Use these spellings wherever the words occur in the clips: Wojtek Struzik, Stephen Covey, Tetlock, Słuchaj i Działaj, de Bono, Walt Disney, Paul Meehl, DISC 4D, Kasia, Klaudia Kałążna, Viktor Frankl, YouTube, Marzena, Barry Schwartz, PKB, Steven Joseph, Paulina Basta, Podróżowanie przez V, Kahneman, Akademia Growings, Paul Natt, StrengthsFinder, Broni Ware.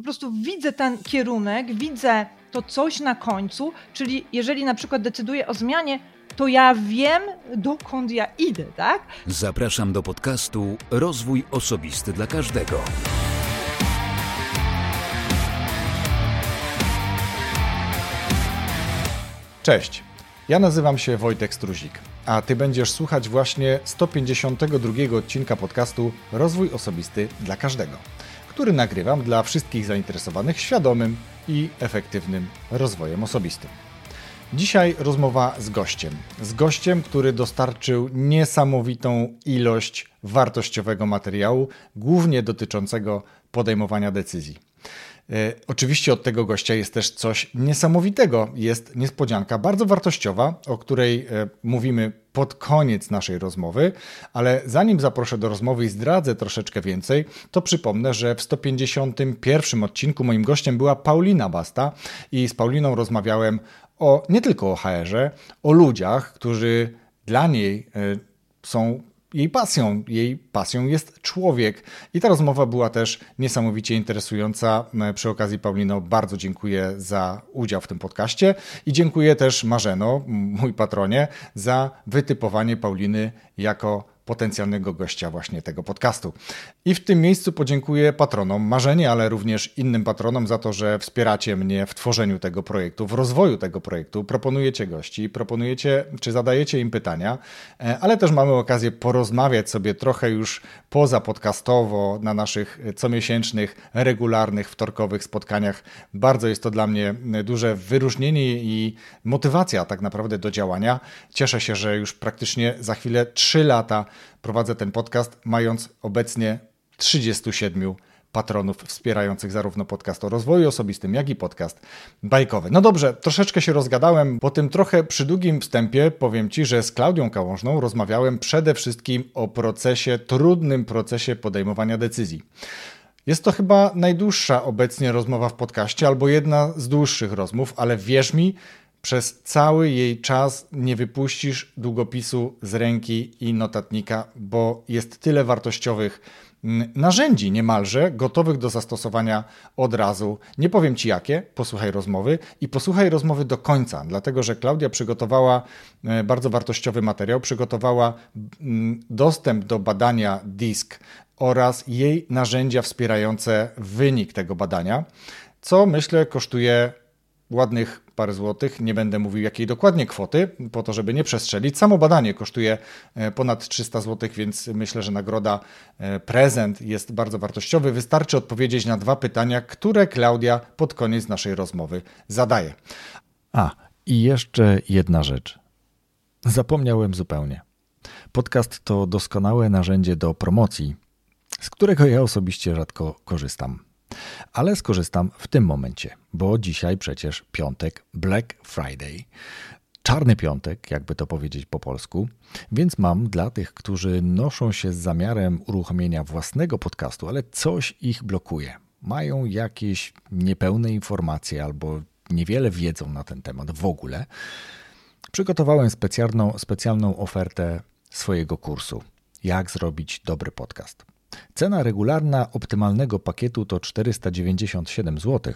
po prostu widzę ten kierunek, widzę to coś na końcu, czyli jeżeli na przykład decyduję o zmianie, to ja wiem, dokąd ja idę, tak? Zapraszam do podcastu Rozwój Osobisty dla Każdego. Cześć, ja nazywam się Wojtek Struzik, a Ty będziesz słuchać właśnie 152 odcinka podcastu Rozwój Osobisty dla Każdego, który nagrywam dla wszystkich zainteresowanych świadomym i efektywnym rozwojem osobistym. Dzisiaj rozmowa z gościem, który dostarczył niesamowitą ilość wartościowego materiału, głównie dotyczącego podejmowania decyzji. Oczywiście od tego gościa jest też coś niesamowitego, jest niespodzianka bardzo wartościowa, o której mówimy pod koniec naszej rozmowy, ale zanim zaproszę do rozmowy i zdradzę troszeczkę więcej, to przypomnę, że w 151 odcinku moim gościem była Paulina Basta i z Pauliną rozmawiałem o nie tylko o HR-ze, o ludziach, którzy dla niej są jej pasją jest człowiek i ta rozmowa była też niesamowicie interesująca. Przy okazji, Paulino, bardzo dziękuję za udział w tym podcaście i dziękuję też Marzeno, mój patronie, za wytypowanie Pauliny jako potencjalnego gościa właśnie tego podcastu. I w tym miejscu podziękuję patronom Marzenie, ale również innym patronom za to, że wspieracie mnie w tworzeniu tego projektu, w rozwoju tego projektu, proponujecie gości, proponujecie czy zadajecie im pytania, ale też mamy okazję porozmawiać sobie trochę już poza podcastowo na naszych comiesięcznych, regularnych, wtorkowych spotkaniach. Bardzo jest to dla mnie duże wyróżnienie i motywacja tak naprawdę do działania. Cieszę się, że już praktycznie za chwilę 3 lata prowadzę ten podcast, mając obecnie 37 patronów wspierających zarówno podcast o rozwoju osobistym, jak i podcast bajkowy. No dobrze, troszeczkę się rozgadałem. Po tym trochę przydługim wstępie powiem Ci, że z Klaudią Kałążną rozmawiałem przede wszystkim o trudnym procesie podejmowania decyzji. Jest to chyba najdłuższa obecnie rozmowa w podcaście, albo jedna z dłuższych rozmów, ale wierz mi, przez cały jej czas nie wypuścisz długopisu z ręki i notatnika, bo jest tyle wartościowych narzędzi niemalże, gotowych do zastosowania od razu. Nie powiem Ci jakie, posłuchaj rozmowy do końca, dlatego że Klaudia przygotowała bardzo wartościowy materiał, przygotowała dostęp do badania DISC oraz jej narzędzia wspierające wynik tego badania, co myślę kosztuje ładnych parę złotych, nie będę mówił jakiej dokładnie kwoty, po to, żeby nie przestrzelić. Samo badanie kosztuje ponad 300 zł, więc myślę, że nagroda, prezent jest bardzo wartościowy. Wystarczy odpowiedzieć na 2 pytania, które Klaudia pod koniec naszej rozmowy zadaje. I jeszcze jedna rzecz. Zapomniałem zupełnie. Podcast to doskonałe narzędzie do promocji, z którego ja osobiście rzadko korzystam. Ale skorzystam w tym momencie, bo dzisiaj przecież piątek, Black Friday, czarny piątek, jakby to powiedzieć po polsku, więc mam dla tych, którzy noszą się z zamiarem uruchomienia własnego podcastu, ale coś ich blokuje, mają jakieś niepełne informacje albo niewiele wiedzą na ten temat w ogóle, przygotowałem specjalną ofertę swojego kursu, jak zrobić dobry podcast. Cena regularna optymalnego pakietu to 497 zł,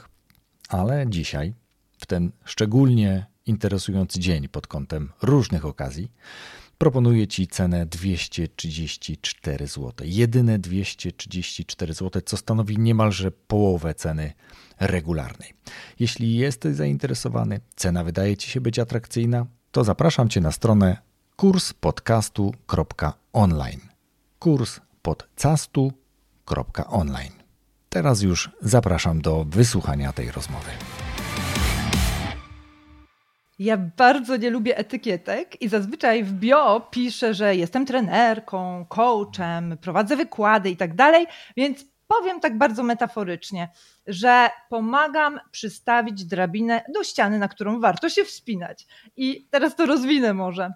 ale dzisiaj, w ten szczególnie interesujący dzień pod kątem różnych okazji, proponuję Ci cenę 234 zł. Jedyne 234 zł, co stanowi niemalże połowę ceny regularnej. Jeśli jesteś zainteresowany, cena wydaje Ci się być atrakcyjna, to zapraszam Cię na stronę kurspodcastu.online. kurspodcastu.online. Teraz już zapraszam do wysłuchania tej rozmowy. Ja bardzo nie lubię etykietek i zazwyczaj w bio piszę, że jestem trenerką, coachem, prowadzę wykłady i tak dalej, więc powiem tak bardzo metaforycznie, że pomagam przystawić drabinę do ściany, na którą warto się wspinać. I teraz to rozwinę może.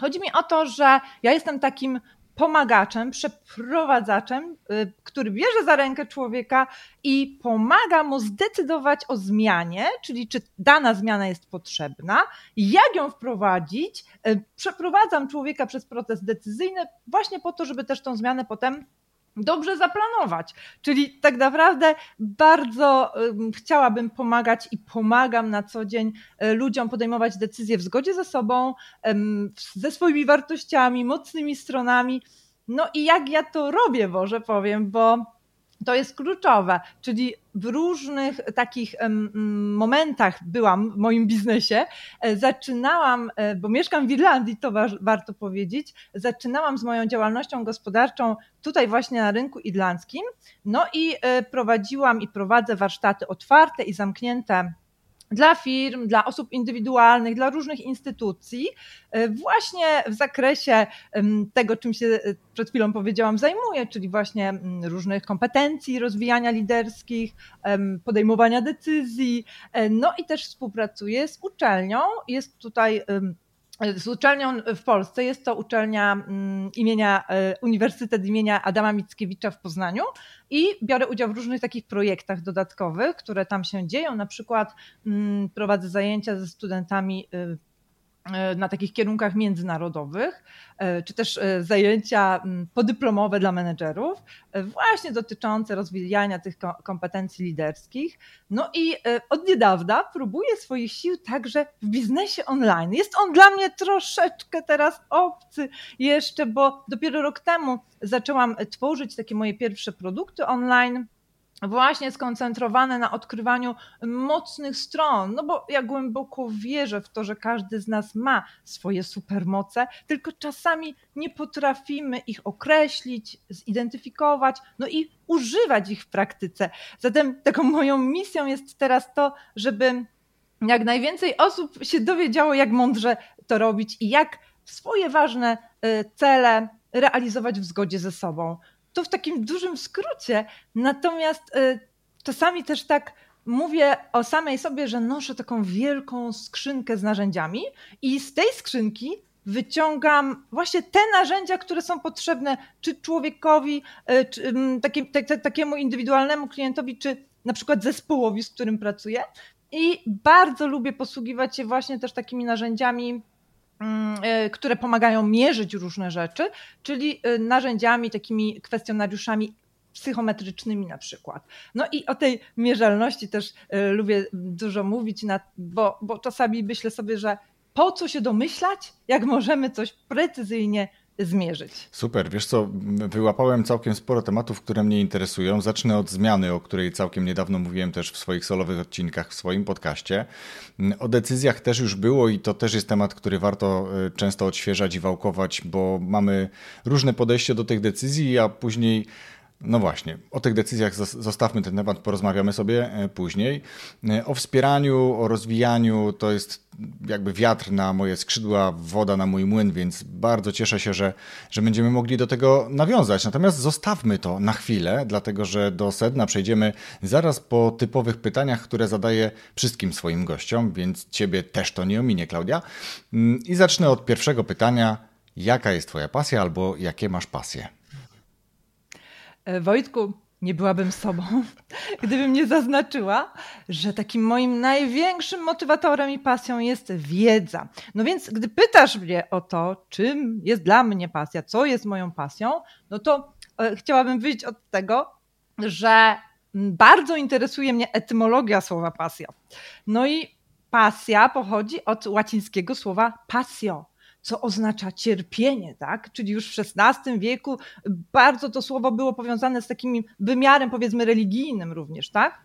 Chodzi mi o to, że ja jestem takim pomagaczem, przeprowadzaczem, który bierze za rękę człowieka i pomaga mu zdecydować o zmianie, czyli czy dana zmiana jest potrzebna, jak ją wprowadzić. Przeprowadzam człowieka przez proces decyzyjny właśnie po to, żeby też tą zmianę potem dobrze zaplanować. Czyli tak naprawdę bardzo chciałabym pomagać i pomagam na co dzień ludziom podejmować decyzje w zgodzie ze sobą, ze swoimi wartościami, mocnymi stronami. No i jak ja to robię, Boże, powiem, bo to jest kluczowe, czyli w różnych takich momentach byłam w moim biznesie. Zaczynałam, bo mieszkam w Irlandii, to warto powiedzieć, zaczynałam z moją działalnością gospodarczą tutaj właśnie na rynku irlandzkim. No i prowadziłam i prowadzę warsztaty otwarte i zamknięte dla firm, dla osób indywidualnych, dla różnych instytucji, właśnie w zakresie tego, czym się przed chwilą powiedziałam, zajmuję, czyli właśnie różnych kompetencji, rozwijania liderskich, podejmowania decyzji, no i też współpracuję z uczelnią, jest tutaj z uczelnią w Polsce, jest to uczelnia Uniwersytet imienia Adama Mickiewicza w Poznaniu i biorę udział w różnych takich projektach dodatkowych, które tam się dzieją, na przykład prowadzę zajęcia ze studentami na takich kierunkach międzynarodowych, czy też zajęcia podyplomowe dla menedżerów, właśnie dotyczące rozwijania tych kompetencji liderskich. No i od niedawna próbuję swoich sił także w biznesie online. Jest on dla mnie troszeczkę teraz obcy jeszcze, bo dopiero rok temu zaczęłam tworzyć takie moje pierwsze produkty online, właśnie skoncentrowane na odkrywaniu mocnych stron, no bo ja głęboko wierzę w to, że każdy z nas ma swoje supermoce, tylko czasami nie potrafimy ich określić, zidentyfikować, no i używać ich w praktyce. Zatem taką moją misją jest teraz to, żeby jak najwięcej osób się dowiedziało, jak mądrze to robić i jak swoje ważne cele realizować w zgodzie ze sobą. To w takim dużym skrócie, natomiast czasami też tak mówię o samej sobie, że noszę taką wielką skrzynkę z narzędziami i z tej skrzynki wyciągam właśnie te narzędzia, które są potrzebne czy człowiekowi, czy takiemu indywidualnemu klientowi, czy na przykład zespołowi, z którym pracuję. I bardzo lubię posługiwać się właśnie też takimi narzędziami, które pomagają mierzyć różne rzeczy, czyli narzędziami, takimi kwestionariuszami psychometrycznymi na przykład. No i o tej mierzalności też lubię dużo mówić, bo czasami myślę sobie, że po co się domyślać, jak możemy coś precyzyjnie zmierzyć. Super, wiesz co, wyłapałem całkiem sporo tematów, które mnie interesują. Zacznę od zmiany, o której całkiem niedawno mówiłem też w swoich solowych odcinkach, w swoim podcaście. O decyzjach też już było i to też jest temat, który warto często odświeżać i wałkować, bo mamy różne podejście do tych decyzji, a później, no właśnie, o tych decyzjach zostawmy ten temat, porozmawiamy sobie później. O wspieraniu, o rozwijaniu, to jest jakby wiatr na moje skrzydła, woda na mój młyn, więc bardzo cieszę się, że będziemy mogli do tego nawiązać. Natomiast zostawmy to na chwilę, dlatego że do sedna przejdziemy zaraz po typowych pytaniach, które zadaję wszystkim swoim gościom, więc ciebie też to nie ominie, Klaudia. I zacznę od pierwszego pytania. Jaka jest twoja pasja albo jakie masz pasje? Wojtku, nie byłabym sobą, gdybym nie zaznaczyła, że takim moim największym motywatorem i pasją jest wiedza. No więc gdy pytasz mnie o to, czym jest dla mnie pasja, co jest moją pasją, no to chciałabym wyjść od tego, że bardzo interesuje mnie etymologia słowa pasja. No i pasja pochodzi od łacińskiego słowa passio, co oznacza cierpienie, tak? Czyli już w XVI wieku bardzo to słowo było powiązane z takim wymiarem, powiedzmy, religijnym również, tak?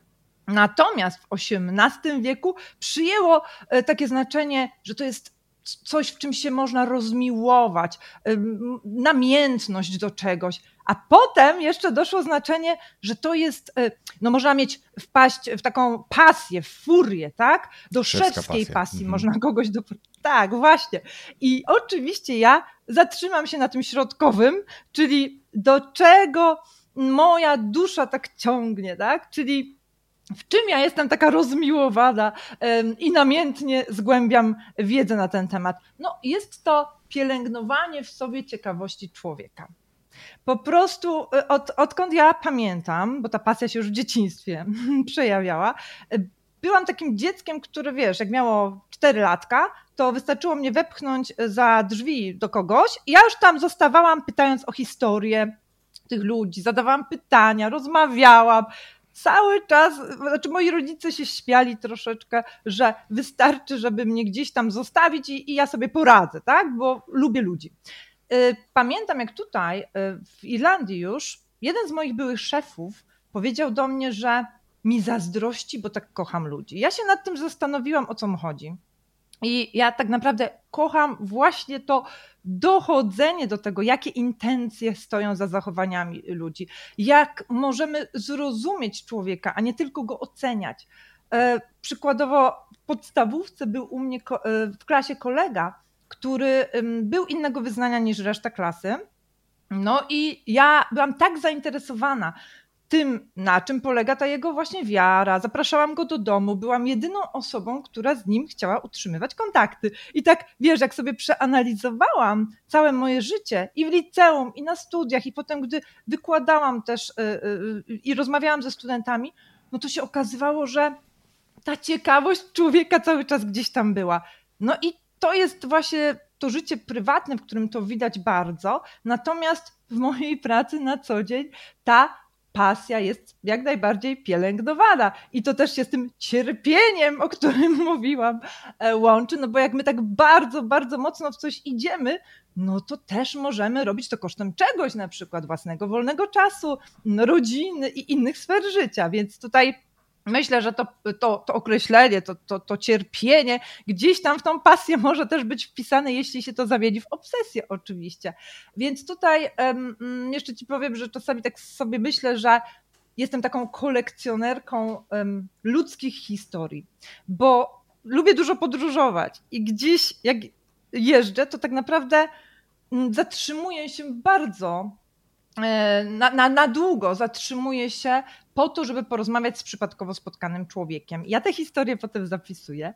Natomiast w XVIII wieku przyjęło takie znaczenie, że to jest coś, w czym się można rozmiłować, namiętność do czegoś, a potem jeszcze doszło znaczenie, że to jest, no można mieć wpaść w taką pasję, w furię, tak? Do szewskiej pasji można kogoś tak, właśnie. I oczywiście ja zatrzymam się na tym środkowym, czyli do czego moja dusza tak ciągnie, tak? Czyli w czym ja jestem taka rozmiłowana i namiętnie zgłębiam wiedzę na ten temat. No jest to pielęgnowanie w sobie ciekawości człowieka. Po prostu odkąd ja pamiętam, bo ta pasja się już w dzieciństwie przejawiała, byłam takim dzieckiem, które wiesz, jak miało 4 latka, to wystarczyło mnie wepchnąć za drzwi do kogoś i ja już tam zostawałam pytając o historię, tych ludzi, zadawałam pytania, rozmawiałam. Cały czas, znaczy moi rodzice się śmiali troszeczkę, że wystarczy, żeby mnie gdzieś tam zostawić i ja sobie poradzę, tak? Bo lubię ludzi. Pamiętam, jak tutaj w Irlandii już jeden z moich byłych szefów powiedział do mnie, że mi zazdrości, bo tak kocham ludzi. Ja się nad tym zastanowiłam, o co mu chodzi. I ja tak naprawdę kocham właśnie to dochodzenie do tego, jakie intencje stoją za zachowaniami ludzi. Jak możemy zrozumieć człowieka, a nie tylko go oceniać. Przykładowo w podstawówce był u mnie w klasie kolega, który był innego wyznania niż reszta klasy. No i ja byłam tak zainteresowana tym, na czym polega ta jego właśnie wiara. Zapraszałam go do domu, byłam jedyną osobą, która z nim chciała utrzymywać kontakty. I tak, wiesz, jak sobie przeanalizowałam całe moje życie i w liceum, i na studiach, i potem, gdy wykładałam też i rozmawiałam ze studentami, no to się okazywało, że ta ciekawość człowieka cały czas gdzieś tam była. No i to jest właśnie to życie prywatne, w którym to widać bardzo. Natomiast w mojej pracy na co dzień ta pasja jest jak najbardziej pielęgnowana i to też się z tym cierpieniem, o którym mówiłam, łączy, no bo jak my tak bardzo, bardzo mocno w coś idziemy, no to też możemy robić to kosztem czegoś, na przykład własnego wolnego czasu, rodziny i innych sfer życia, więc tutaj myślę, że to określenie, to cierpienie gdzieś tam w tą pasję może też być wpisane, jeśli się to zamieni w obsesję oczywiście. Więc tutaj jeszcze ci powiem, że czasami tak sobie myślę, że jestem taką kolekcjonerką ludzkich historii, bo lubię dużo podróżować i gdzieś jak jeżdżę, to tak naprawdę zatrzymuję się bardzo na długo zatrzymuję się po to, żeby porozmawiać z przypadkowo spotkanym człowiekiem. Ja te historie potem zapisuję,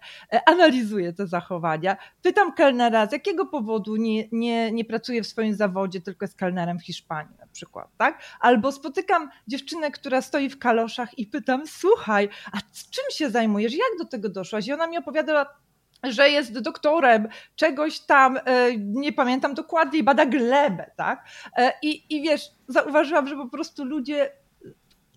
analizuję te zachowania, pytam kelnera, z jakiego powodu nie pracuję w swoim zawodzie, tylko jest kelnerem w Hiszpanii na przykład, tak? Albo spotykam dziewczynę, która stoi w kaloszach i pytam, słuchaj, a czym się zajmujesz, jak do tego doszłaś? I ona mi opowiadała, że jest doktorem czegoś tam, nie pamiętam dokładnie, bada glebę, tak? I wiesz, zauważyłam, że po prostu ludzie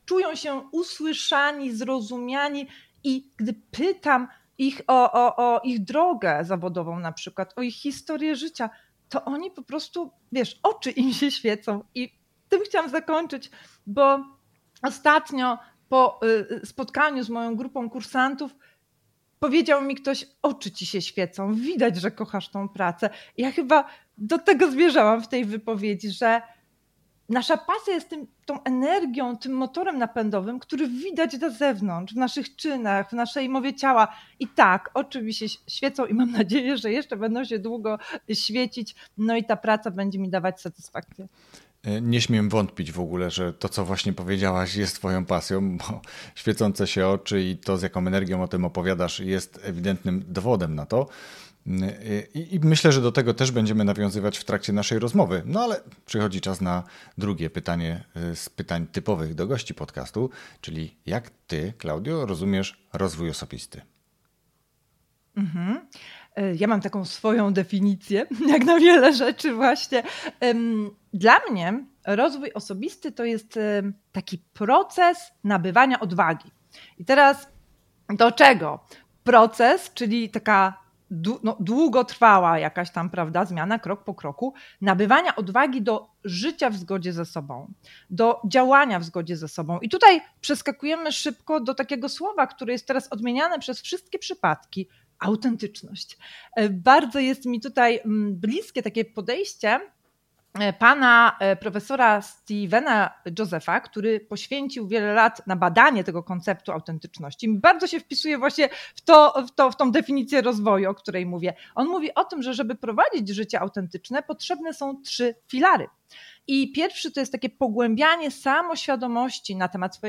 czują się usłyszani, zrozumiani i gdy pytam ich o ich drogę zawodową na przykład, o ich historię życia, to oni po prostu, wiesz, oczy im się świecą i tym chciałam zakończyć, bo ostatnio po spotkaniu z moją grupą kursantów powiedział mi ktoś, oczy ci się świecą, widać, że kochasz tą pracę. Ja chyba do tego zmierzałam w tej wypowiedzi, że nasza pasja jest tą energią, tym motorem napędowym, który widać na zewnątrz, w naszych czynach, w naszej mowie ciała. I tak, oczy mi się świecą i mam nadzieję, że jeszcze będą się długo świecić. No i ta praca będzie mi dawać satysfakcję. Nie śmiem wątpić w ogóle, że to, co właśnie powiedziałaś, jest twoją pasją, bo świecące się oczy i to, z jaką energią o tym opowiadasz, jest ewidentnym dowodem na to. I myślę, że do tego też będziemy nawiązywać w trakcie naszej rozmowy. No ale przychodzi czas na drugie pytanie z pytań typowych do gości podcastu, czyli jak ty, Klaudio, rozumiesz rozwój osobisty? Ja mam taką swoją definicję, jak na wiele rzeczy właśnie. Dla mnie rozwój osobisty to jest taki proces nabywania odwagi. I teraz do czego? Proces, czyli taka długotrwała jakaś tam, prawda, zmiana krok po kroku, nabywania odwagi do życia w zgodzie ze sobą, do działania w zgodzie ze sobą. I tutaj przeskakujemy szybko do takiego słowa, które jest teraz odmieniane przez wszystkie przypadki, autentyczność. Bardzo jest mi tutaj bliskie takie podejście pana profesora Stevena Josepha, który poświęcił wiele lat na badanie tego konceptu autentyczności. Bardzo się wpisuje właśnie w tą definicję rozwoju, o której mówię. On mówi o tym, że żeby prowadzić życie autentyczne, potrzebne są 3 filary. I pierwszy to jest takie pogłębianie samoświadomości na temat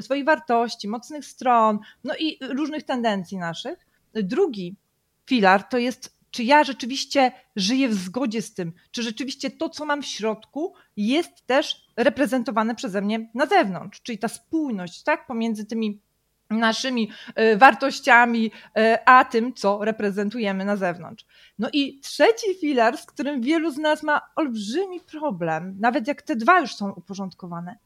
swoich wartości, mocnych stron, no i różnych tendencji naszych. Drugi filar to jest, czy ja rzeczywiście żyję w zgodzie z tym, czy rzeczywiście to, co mam w środku, jest też reprezentowane przeze mnie na zewnątrz, czyli ta spójność, tak, pomiędzy tymi naszymi wartościami, a tym, co reprezentujemy na zewnątrz. No i trzeci filar, z którym wielu z nas ma olbrzymi problem, nawet jak te dwa już są uporządkowane,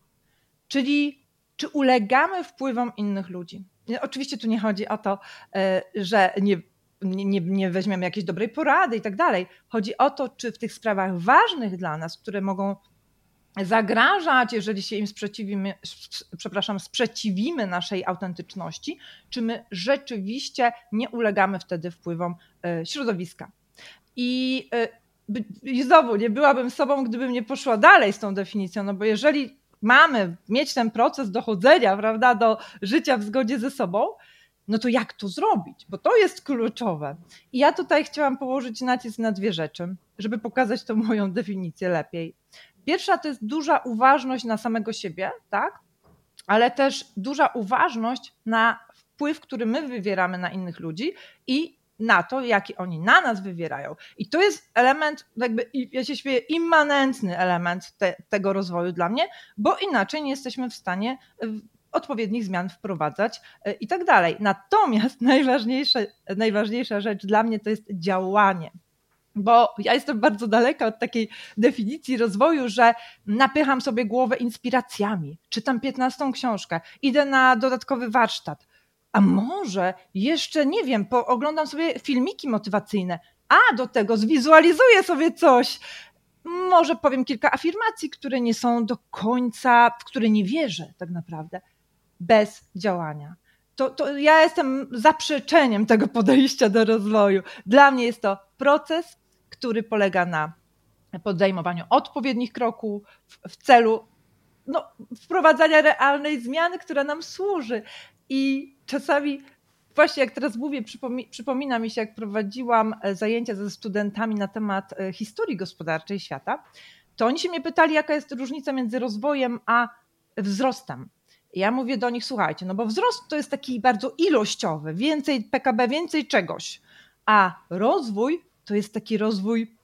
czyli czy ulegamy wpływom innych ludzi. Oczywiście tu nie chodzi o to, że nie weźmiemy jakiejś dobrej porady i tak dalej. Chodzi o to, czy w tych sprawach ważnych dla nas, które mogą zagrażać, jeżeli się im sprzeciwimy naszej autentyczności, czy my rzeczywiście nie ulegamy wtedy wpływom środowiska. I znowu, nie byłabym sobą, gdybym nie poszła dalej z tą definicją, no bo jeżeli mamy mieć ten proces dochodzenia, prawda, do życia w zgodzie ze sobą, no to jak to zrobić? Bo to jest kluczowe. I ja tutaj chciałam położyć nacisk na dwie rzeczy, żeby pokazać tą moją definicję lepiej. Pierwsza to jest duża uważność na samego siebie, tak? Ale też duża uważność na wpływ, który my wywieramy na innych ludzi i na to, jaki oni na nas wywierają. I to jest element, jakby, ja się śmieję, immanentny element tego rozwoju dla mnie, bo inaczej nie jesteśmy w stanie odpowiednich zmian wprowadzać i tak dalej. Natomiast najważniejsza rzecz dla mnie to jest działanie. Bo ja jestem bardzo daleka od takiej definicji rozwoju, że napycham sobie głowę inspiracjami, czytam 15. książkę, idę na dodatkowy warsztat, a może jeszcze, nie wiem, oglądam sobie filmiki motywacyjne, a do tego zwizualizuję sobie coś, może powiem kilka afirmacji, które nie są do końca, w które nie wierzę tak naprawdę, bez działania. To ja jestem zaprzeczeniem tego podejścia do rozwoju. Dla mnie jest to proces, który polega na podejmowaniu odpowiednich kroków w celu wprowadzania realnej zmiany, która nam służy. I czasami, właśnie jak teraz mówię, przypomina mi się, jak prowadziłam zajęcia ze studentami na temat historii gospodarczej świata, to oni się mnie pytali, jaka jest różnica między rozwojem a wzrostem. Ja mówię do nich, słuchajcie, no bo wzrost to jest taki bardzo ilościowy, więcej PKB, więcej czegoś, a rozwój to jest taki rozwój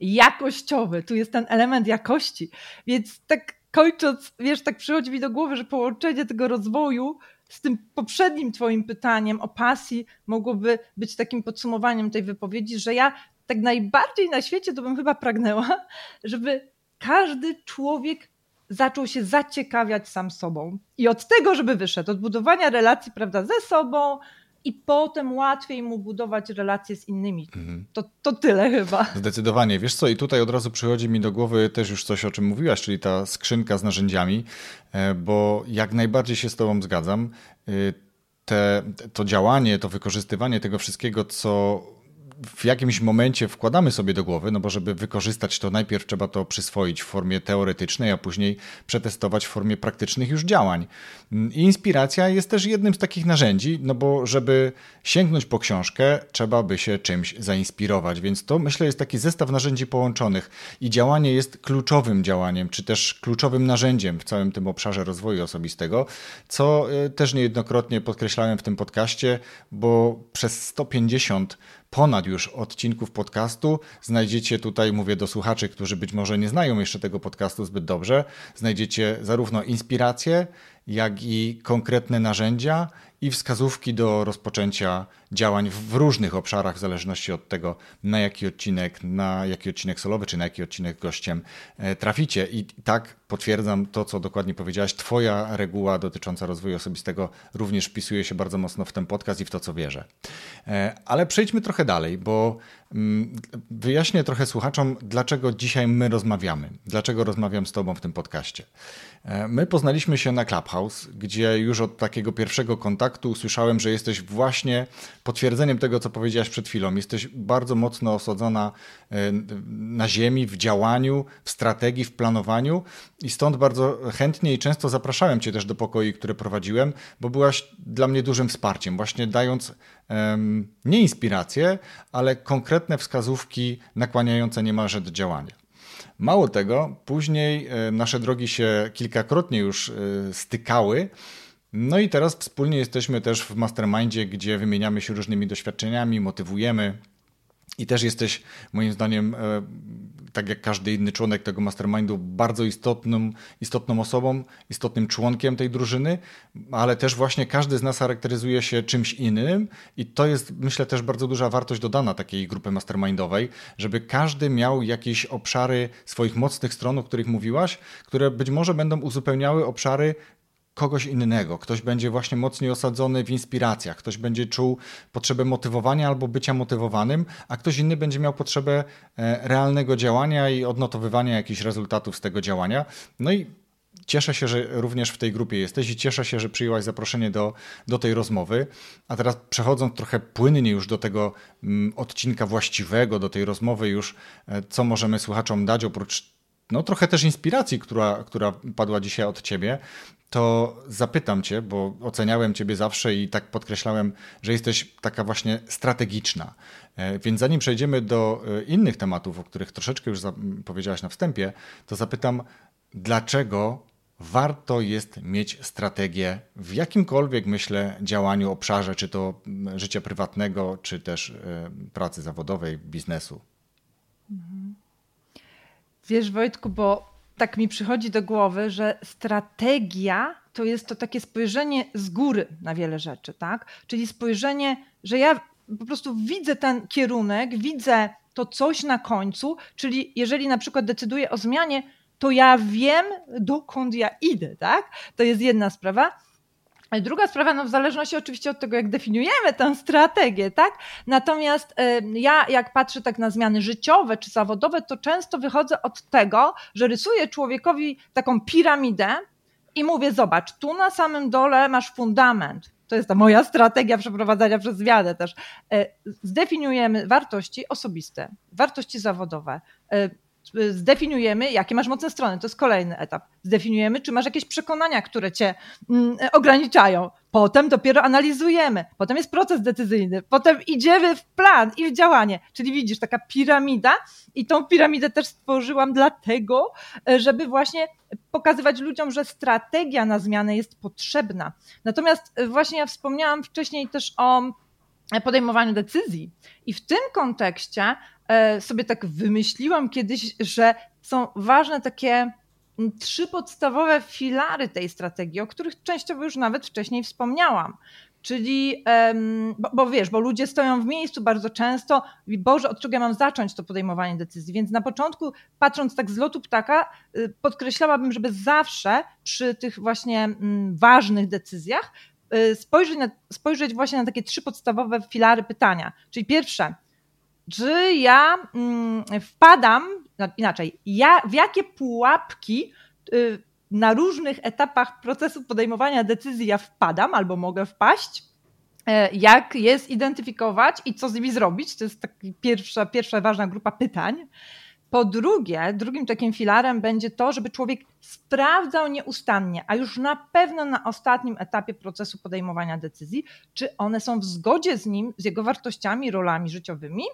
jakościowy, tu jest ten element jakości, więc tak kończąc, wiesz, tak przychodzi mi do głowy, że połączenie tego rozwoju z tym poprzednim twoim pytaniem o pasji mogłoby być takim podsumowaniem tej wypowiedzi, że ja tak najbardziej na świecie to bym chyba pragnęła, żeby każdy człowiek zaczął się zaciekawiać sam sobą. I od tego, żeby wyszedł, od budowania relacji, prawda, ze sobą i potem łatwiej mu budować relacje z innymi. Mhm. To tyle chyba. Zdecydowanie. Wiesz co, i tutaj od razu przychodzi mi do głowy też już coś, o czym mówiłaś, czyli ta skrzynka z narzędziami, bo jak najbardziej się z tobą zgadzam. To działanie, to wykorzystywanie tego wszystkiego, co w jakimś momencie wkładamy sobie do głowy, no bo żeby wykorzystać to, najpierw trzeba to przyswoić w formie teoretycznej, a później przetestować w formie praktycznych już działań. I inspiracja jest też jednym z takich narzędzi, no bo żeby sięgnąć po książkę, trzeba by się czymś zainspirować, więc to, myślę, jest taki zestaw narzędzi połączonych i działanie jest kluczowym działaniem, czy też kluczowym narzędziem w całym tym obszarze rozwoju osobistego, co też niejednokrotnie podkreślałem w tym podcaście, bo przez 150 ponad już odcinków podcastu znajdziecie tutaj, mówię do słuchaczy, którzy być może nie znają jeszcze tego podcastu zbyt dobrze, znajdziecie zarówno inspiracje, jak i konkretne narzędzia i wskazówki do rozpoczęcia działań w różnych obszarach w zależności od tego, na jaki odcinek solowy, czy na jaki odcinek gościem traficie. I tak potwierdzam to, co dokładnie powiedziałaś. Twoja reguła dotycząca rozwoju osobistego również wpisuje się bardzo mocno w ten podcast i w to, co wierzę. Ale przejdźmy trochę dalej, bo wyjaśnię trochę słuchaczom, dlaczego dzisiaj my rozmawiamy. Dlaczego rozmawiam z tobą w tym podcaście. My poznaliśmy się na Clubhouse, gdzie już od takiego pierwszego kontaktu usłyszałem, że jesteś właśnie potwierdzeniem tego, co powiedziałaś przed chwilą. Jesteś bardzo mocno osadzona na ziemi, w działaniu, w strategii, w planowaniu i stąd bardzo chętnie i często zapraszałem cię też do pokoi, które prowadziłem, bo byłaś dla mnie dużym wsparciem, właśnie dając nie inspiracje, ale konkretne wskazówki nakłaniające niemalże do działania. Mało tego, później nasze drogi się kilkakrotnie już stykały. No i teraz wspólnie jesteśmy też w Mastermindzie, gdzie wymieniamy się różnymi doświadczeniami, motywujemy, I też jesteś, moim zdaniem, tak jak każdy inny członek tego mastermindu, bardzo istotną osobą, istotnym członkiem tej drużyny, ale też właśnie każdy z nas charakteryzuje się czymś innym i to jest, myślę, też bardzo duża wartość dodana takiej grupy mastermindowej, żeby każdy miał jakieś obszary swoich mocnych stron, o których mówiłaś, które być może będą uzupełniały obszary kogoś innego. Ktoś będzie właśnie mocniej osadzony w inspiracjach, ktoś będzie czuł potrzebę motywowania albo bycia motywowanym, a ktoś inny będzie miał potrzebę realnego działania i odnotowywania jakichś rezultatów z tego działania. No i cieszę się, że również w tej grupie jesteś i cieszę się, że przyjęłaś zaproszenie do tej rozmowy. A teraz przechodząc trochę płynnie już do tego odcinka właściwego, do tej rozmowy już, co możemy słuchaczom dać oprócz no trochę też inspiracji, która padła dzisiaj od ciebie, to zapytam cię, bo oceniałem ciebie zawsze i tak podkreślałem, że jesteś taka właśnie strategiczna. Więc zanim przejdziemy do innych tematów, o których troszeczkę już powiedziałaś na wstępie, to zapytam, dlaczego warto jest mieć strategię w jakimkolwiek, myślę, działaniu, obszarze, czy to życia prywatnego, czy też pracy zawodowej, biznesu? Wiesz, Wojtku, bo tak mi przychodzi do głowy, że strategia to jest to takie spojrzenie z góry na wiele rzeczy, tak? Czyli spojrzenie, że ja po prostu widzę ten kierunek, widzę to coś na końcu, czyli jeżeli na przykład decyduję o zmianie, to ja wiem, dokąd ja idę, tak? To jest jedna sprawa. A druga sprawa, no w zależności oczywiście od tego, jak definiujemy tę strategię, tak? Natomiast ja, jak patrzę tak na zmiany życiowe czy zawodowe, to często wychodzę od tego, że rysuję człowiekowi taką piramidę i mówię, zobacz, tu na samym dole masz fundament. To jest ta moja strategia przeprowadzania przez zmianę też. Zdefiniujemy wartości osobiste, wartości zawodowe. Zdefiniujemy, jakie masz mocne strony, to jest kolejny etap. Zdefiniujemy, czy masz jakieś przekonania, które cię ograniczają. Potem dopiero analizujemy, potem jest proces decyzyjny, potem idziemy w plan i w działanie. Czyli widzisz, taka piramida i tą piramidę też stworzyłam dlatego, żeby właśnie pokazywać ludziom, że strategia na zmianę jest potrzebna. Natomiast właśnie ja wspomniałam wcześniej też o podejmowaniu decyzji i w tym kontekście sobie tak wymyśliłam kiedyś, że są ważne takie trzy podstawowe filary tej strategii, o których częściowo już nawet wcześniej wspomniałam. Czyli, bo wiesz, bo ludzie stoją w miejscu bardzo często i Boże, od czego ja mam zacząć to podejmowanie decyzji, więc na początku patrząc tak z lotu ptaka podkreślałabym, żeby zawsze przy tych właśnie ważnych decyzjach spojrzeć właśnie na takie trzy podstawowe filary pytania. Czyli pierwsze, czy ja w jakie pułapki na różnych etapach procesu podejmowania decyzji ja wpadam albo mogę wpaść, jak je zidentyfikować i co z nimi zrobić. To jest taka pierwsza ważna grupa pytań. Po drugie, drugim takim filarem będzie to, żeby człowiek sprawdzał nieustannie, a już na pewno na ostatnim etapie procesu podejmowania decyzji, czy one są w zgodzie z nim, z jego wartościami, rolami życiowymi.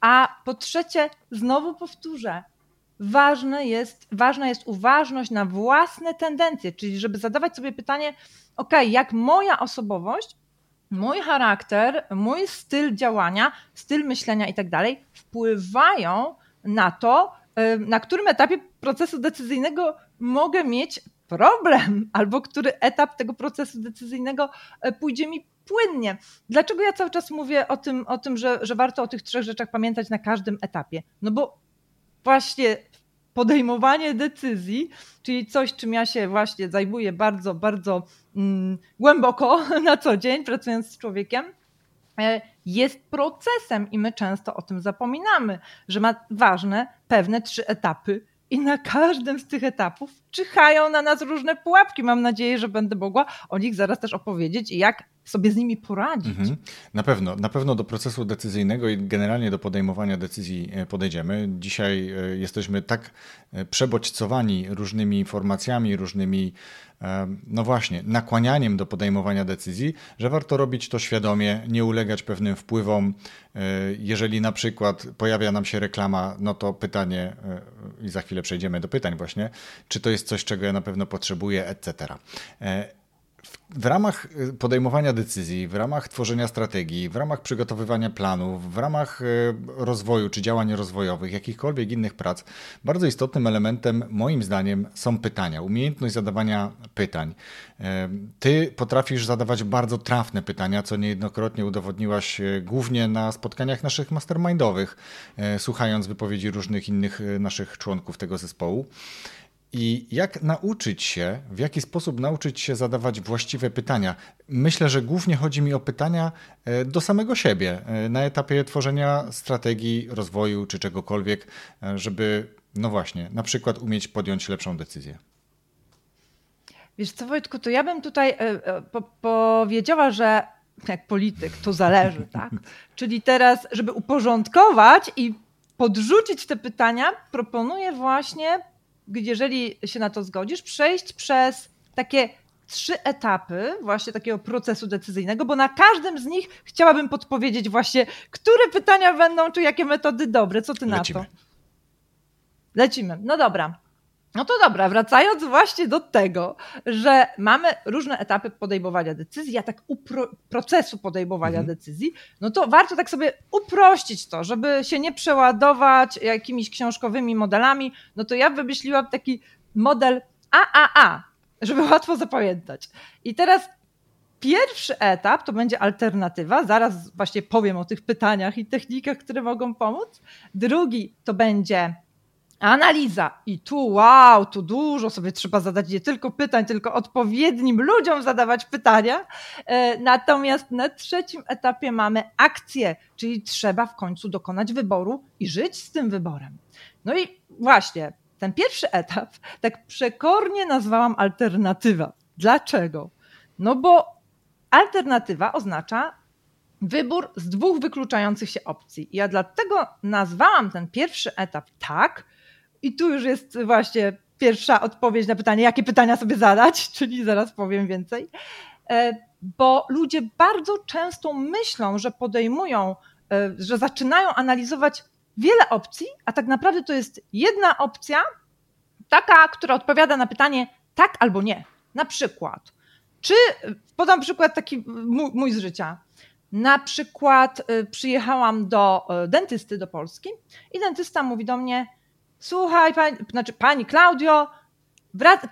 A po trzecie, znowu powtórzę, ważna jest uważność na własne tendencje, czyli żeby zadawać sobie pytanie, jak moja osobowość, mój charakter, mój styl działania, styl myślenia i tak dalej wpływają na to, na którym etapie procesu decyzyjnego mogę mieć problem, albo który etap tego procesu decyzyjnego pójdzie mi płynnie. Dlaczego ja cały czas mówię o tym, że warto o tych trzech rzeczach pamiętać na każdym etapie? No bo właśnie podejmowanie decyzji, czyli coś, czym ja się właśnie zajmuję bardzo, bardzo głęboko na co dzień, pracując z człowiekiem, jest procesem i my często o tym zapominamy, że ma ważne pewne trzy etapy i na każdym z tych etapów czyhają na nas różne pułapki. Mam nadzieję, że będę mogła o nich zaraz też opowiedzieć i jak sobie z nimi poradzić. Na pewno do procesu decyzyjnego i generalnie do podejmowania decyzji podejdziemy. Dzisiaj jesteśmy tak przebodźcowani różnymi informacjami, różnymi nakłanianiem do podejmowania decyzji, że warto robić to świadomie, nie ulegać pewnym wpływom. Jeżeli na przykład pojawia nam się reklama, no to pytanie, i za chwilę przejdziemy do pytań właśnie, czy to jest coś, czego ja na pewno potrzebuję, etc. W w ramach podejmowania decyzji, w ramach tworzenia strategii, w ramach przygotowywania planów, w ramach rozwoju czy działań rozwojowych, jakichkolwiek innych prac, bardzo istotnym elementem moim zdaniem są pytania, umiejętność zadawania pytań. Ty potrafisz zadawać bardzo trafne pytania, co niejednokrotnie udowodniłaś głównie na spotkaniach naszych mastermindowych, słuchając wypowiedzi różnych innych naszych członków tego zespołu. I jak nauczyć się, w jaki sposób nauczyć się zadawać właściwe pytania? Myślę, że głównie chodzi mi o pytania do samego siebie na etapie tworzenia strategii, rozwoju czy czegokolwiek, żeby, no właśnie, na przykład umieć podjąć lepszą decyzję. Wiesz co, Wojtku, to ja bym tutaj powiedziała, że jak polityk, to zależy, tak? Czyli teraz, żeby uporządkować i podrzucić te pytania, proponuję właśnie, jeżeli się na to zgodzisz, przejść przez takie 3 etapy właśnie takiego procesu decyzyjnego, bo na każdym z nich chciałabym podpowiedzieć właśnie, które pytania będą, czy jakie metody dobre. Co ty Lecimy. Na to? Lecimy. No dobra. No to dobra, wracając właśnie do tego, że mamy różne etapy podejmowania decyzji, a tak procesu podejmowania decyzji, no to warto tak sobie uprościć to, żeby się nie przeładować jakimiś książkowymi modelami, no to ja wymyśliłam taki model AAA, żeby łatwo zapamiętać. I teraz pierwszy etap to będzie alternatywa, zaraz właśnie powiem o tych pytaniach i technikach, które mogą pomóc. Drugi to będzie analiza. I tu wow, tu dużo sobie trzeba zadać, nie tylko pytań, tylko odpowiednim ludziom zadawać pytania. Natomiast na trzecim etapie mamy akcję, czyli trzeba w końcu dokonać wyboru i żyć z tym wyborem. No i właśnie ten pierwszy etap tak przekornie nazwałam alternatywa. Dlaczego? No bo alternatywa oznacza wybór z 2 wykluczających się opcji. Ja dlatego nazwałam ten pierwszy etap tak, i tu już jest właśnie pierwsza odpowiedź na pytanie, jakie pytania sobie zadać, czyli zaraz powiem więcej, bo ludzie bardzo często myślą, że podejmują, że zaczynają analizować wiele opcji, a tak naprawdę to jest jedna opcja, taka, która odpowiada na pytanie tak albo nie. Na przykład, czy podam przykład taki mój z życia. Na przykład przyjechałam do dentysty do Polski i dentysta mówi do mnie: słuchaj, pani Klaudio,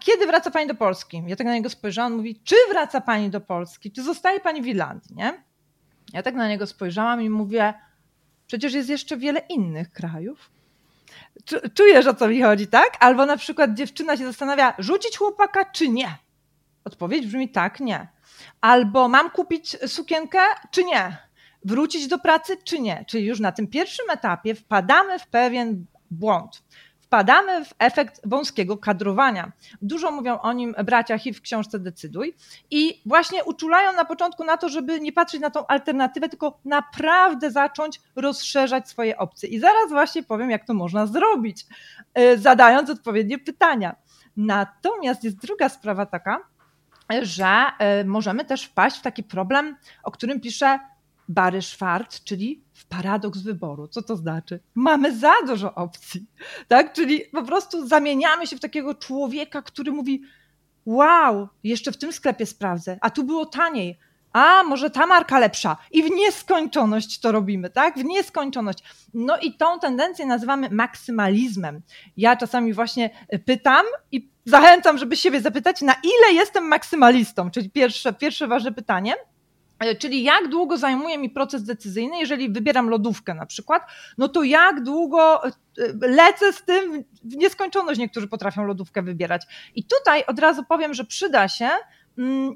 kiedy wraca pani do Polski? Ja tak na niego spojrzałam, on mówi: czy wraca pani do Polski? Czy zostaje pani w Irlandii, nie? Ja tak na niego spojrzałam i mówię: przecież jest jeszcze wiele innych krajów. Czujesz, o co mi chodzi, tak? Albo na przykład dziewczyna się zastanawia, rzucić chłopaka czy nie? Odpowiedź brzmi tak, nie. Albo mam kupić sukienkę czy nie? Wrócić do pracy czy nie? Czyli już na tym pierwszym etapie wpadamy w pewien błąd. Wpadamy w efekt wąskiego kadrowania. Dużo mówią o nim bracia Hill w książce Decyduj i właśnie uczulają na początku na to, żeby nie patrzeć na tą alternatywę, tylko naprawdę zacząć rozszerzać swoje opcje. I zaraz właśnie powiem, jak to można zrobić, zadając odpowiednie pytania. Natomiast jest druga sprawa taka, że możemy też wpaść w taki problem, o którym pisze Barry Schwartz, czyli w paradoks wyboru. Co to znaczy? Mamy za dużo opcji, tak? Czyli po prostu zamieniamy się w takiego człowieka, który mówi: wow, jeszcze w tym sklepie sprawdzę, a tu było taniej, a może ta marka lepsza. I w nieskończoność to robimy, tak? W nieskończoność. No i tą tendencję nazywamy maksymalizmem. Ja czasami właśnie pytam i zachęcam, żeby siebie zapytać, na ile jestem maksymalistą, czyli pierwsze ważne pytanie, czyli jak długo zajmuje mi proces decyzyjny, jeżeli wybieram lodówkę na przykład, no to jak długo lecę z tym w nieskończoność, niektórzy potrafią lodówkę wybierać. I tutaj od razu powiem, że przyda się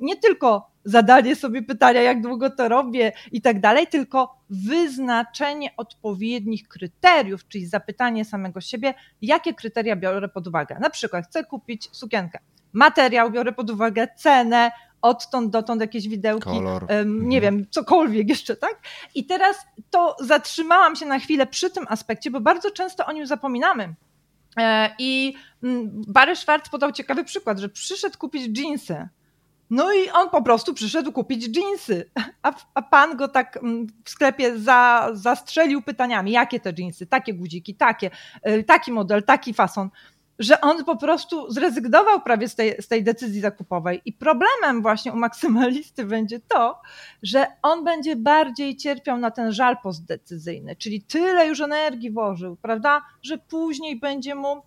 nie tylko zadanie sobie pytania, jak długo to robię i tak dalej, tylko wyznaczenie odpowiednich kryteriów, czyli zapytanie samego siebie, jakie kryteria biorę pod uwagę. Na przykład chcę kupić sukienkę, materiał biorę pod uwagę, cenę, odtąd dotąd jakieś widełki, kolor, nie wiem, cokolwiek jeszcze, tak? I teraz to zatrzymałam się na chwilę przy tym aspekcie, bo bardzo często o nim zapominamy. I Barry Schwartz podał ciekawy przykład, że przyszedł kupić dżinsy. No i on po prostu przyszedł kupić dżinsy, a pan go tak w sklepie zastrzelił pytaniami, jakie te dżinsy, takie guziki, taki model, taki fason. że on po prostu zrezygnował prawie z tej decyzji zakupowej. I problemem właśnie u maksymalisty będzie to, że on będzie bardziej cierpiał na ten żal postdecyzyjny, czyli tyle już energii włożył, prawda, że później będzie mu,